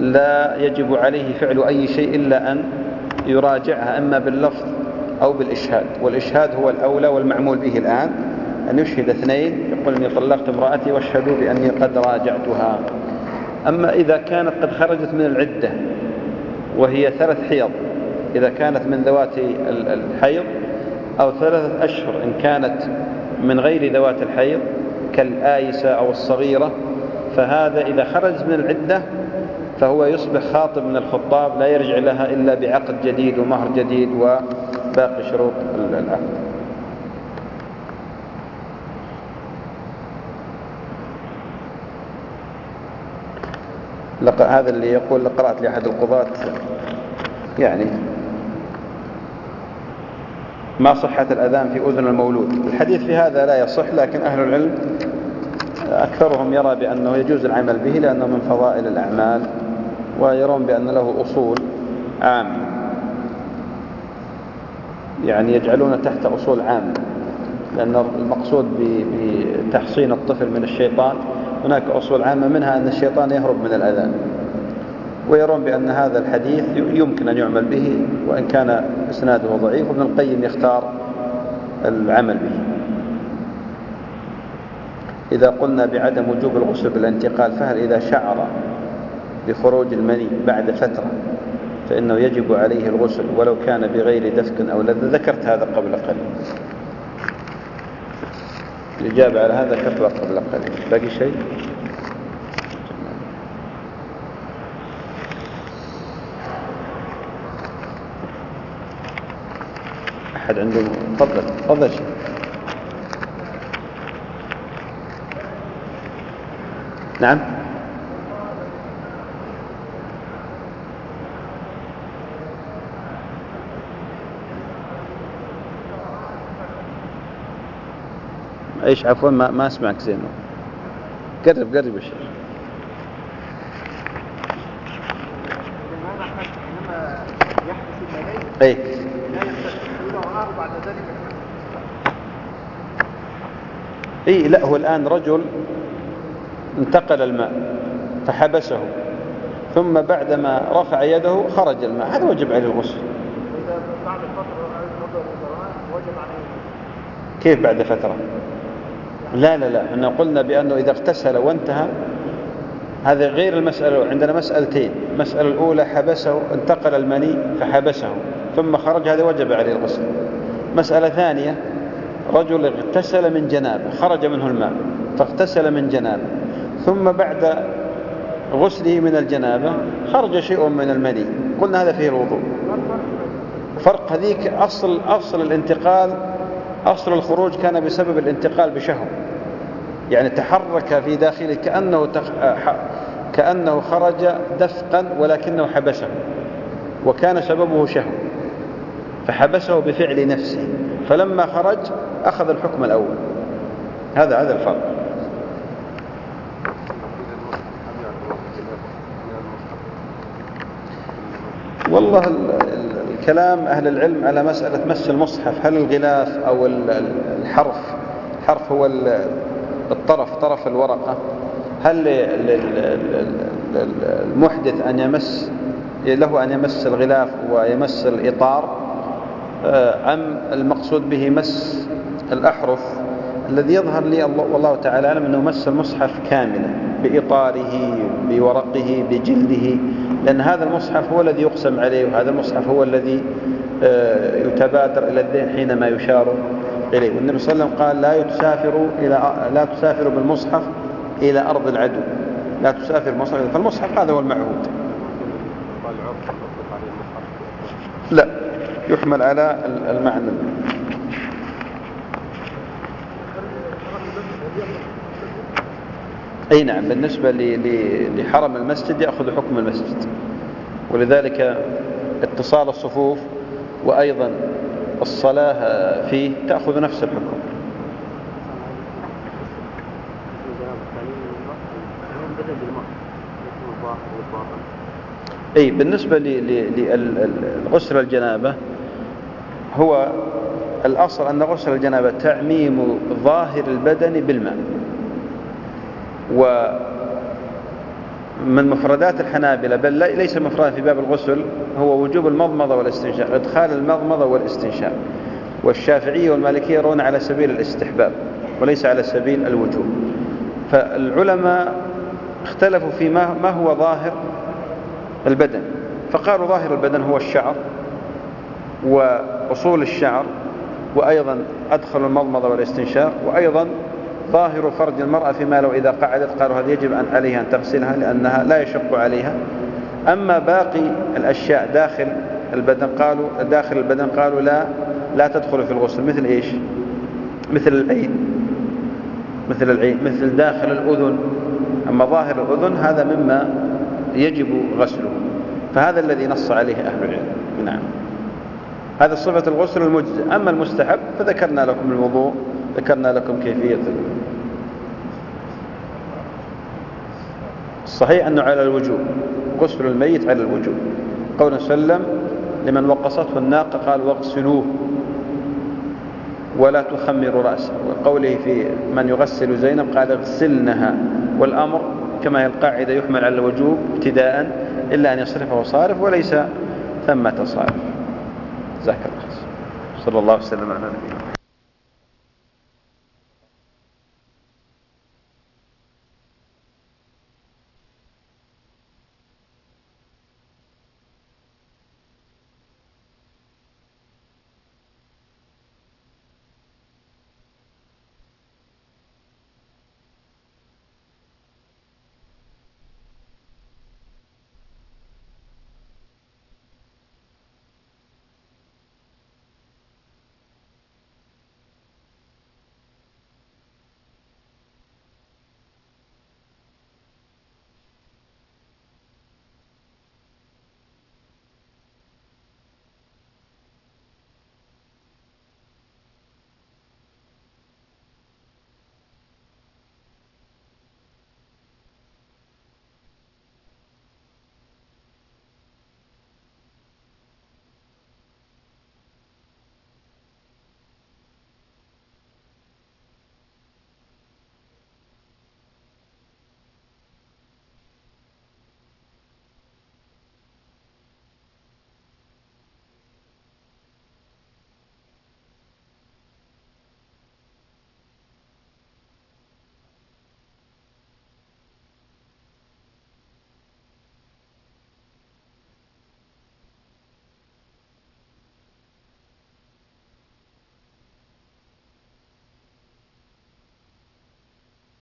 لا يجب عليه فعل أي شيء إلا أن يراجعها إما باللفظ أو بالإشهاد، والإشهاد هو الأولى والمعمول به الآن، أن يشهد اثنين يقول أني طلقت امرأتي واشهدوا بأني قد راجعتها. أما إذا كانت قد خرجت من العدة وهي ثلاث حيض إذا كانت من ذوات الحيض أو ثلاثة أشهر إن كانت من غير ذوات الحيض كالآيسة أو الصغيرة، فهذا إذا خرج من العدة فهو يصبح خاطب من الخطاب لا يرجع لها إلا بعقد جديد ومهر جديد وباقي شروط العقد. هذا اللي يقول قرأت لأحد القضاة يعني ما صحة الأذان في أذن المولود. الحديث في هذا لا يصح، لكن أهل العلم أكثرهم يرى بأنه يجوز العمل به لأنه من فضائل الأعمال، ويرون بأن له أصول عامة يعني يجعلونه تحت أصول عامة، لأن المقصود بتحصين الطفل من الشيطان هناك أصول عامة منها أن الشيطان يهرب من الأذان، ويرون بأن هذا الحديث يمكن أن يعمل به وإن كان إسناده ضعيف، وابن القيم يختار العمل به. إذا قلنا بعدم وجوب الغسل بالانتقال، فهل إذا شعر بخروج المني بعد فترة فإنه يجب عليه الغسل ولو كان بغير دفك أو لذة؟ ذكرت هذا قبل قليل، الإجابة على هذا ذكرتها قبل قليل. باقي شيء؟ أحد عنده؟ تفضل تفضل شيء. نعم ايش؟ عفوا ما ما اسمعك زين. قرب قرب الشيء. اي اي لا، هو الان رجل انتقل الماء فحبسه، ثم بعدما رفع يده خرج الماء، هذا وجب عليه الغسل. كيف بعد فترة؟ لا لا لا، احنا قلنا بأنه إذا اغتسل وانتهى، هذا غير المسألة. عندنا مسألتين، المسألة الأولى حبسه انتقل المني فحبسه ثم خرج، هذا وجب عليه الغسل. مسألة ثانية، رجل اغتسل من جنابه خرج منه الماء فاغتسل من جنابه، ثم بعد غسله من الجنابة خرج شيء من المني، قلنا هذا فيه الوضوء. فرق هذيك أصل أصل الانتقال، أصل الخروج كان بسبب الانتقال بشهوة، يعني تحرك في داخله كأنه تخ... كأنه خرج دفقا ولكنه حبسه، وكان سببه شهوة فحبسه بفعل نفسه، فلما خرج أخذ الحكم الأول. هذا هذا الفرق. والله الكلام أهل العلم على مسألة مس المصحف، هل الغلاف أو الحرف، الحرف هو الطرف طرف الورقة، هل المحدث أن يمس له أن يمس الغلاف ويمس الإطار، أم المقصود به مس الأحرف؟ الذي يظهر لي والله تعالى أعلم أنه مس المصحف كاملا بإطاره بورقه بجلده، لأن هذا المصحف هو الذي يقسم عليه، وهذا المصحف هو الذي يتبادر إلى الذهن حينما يشار إليه. والنبي صلى الله عليه وسلم قال لا تسافروا إلى لا تسافروا بالمصحف إلى أرض العدو، لا تسافر المصحف. فالمصحف هذا هو المعهود. لا يحمل على المعنى. أي نعم، بالنسبة لحرم المسجد يأخذ حكم المسجد، ولذلك اتصال الصفوف وأيضا الصلاة فيه تأخذ نفس الحكم. أي بالنسبة لغسل الجنابة هو الأصل أن غسل الجنابة تعميم ظاهر البدن بالماء. ومن مفردات الحنابلة، بل ليس مفرد في باب الغسل، هو وجوب المضمضة والاستنشاق، إدخال المضمضة والاستنشاق. والشافعية والمالكية يرون على سبيل الاستحباب وليس على سبيل الوجوب. فالعلماء اختلفوا في ما هو ظاهر البدن، فقالوا ظاهر البدن هو الشعر وأصول الشعر، وأيضا أدخل المضمضة والاستنشاق، وأيضا ظاهر فرج المرأة فيما لو إذا قعدت، قالوا هذا يجب أن عليها أن تغسلها لأنها لا يشق عليها. أما باقي الأشياء داخل البدن قالوا داخل البدن قالوا لا لا تدخل في الغسل، مثل إيش؟ مثل العين، مثل العين، مثل داخل الأذن. أما ظاهر الأذن هذا مما يجب غسله، فهذا الذي نص عليه أهل العلم. نعم، هذا صفة الغسل المجزئ. أما المستحب فذكرنا لكم الوضوء، ذكرنا لكم كيفية. الصحيح أنه على الوجوب، غسل الميت على الوجوب، قول صلى الله عليه وسلم لمن وقصته الناقة قال واغسلوه ولا تخمروا رأسه، وقوله في من يغسل زينب قال اغسلنها. والأمر كما هي القاعدة يحمل على الوجوب ابتداء إلا أن يصرفه صارف، وليس ثمة صارف. جزاك الله خير. صلى الله وسلم على نبينا.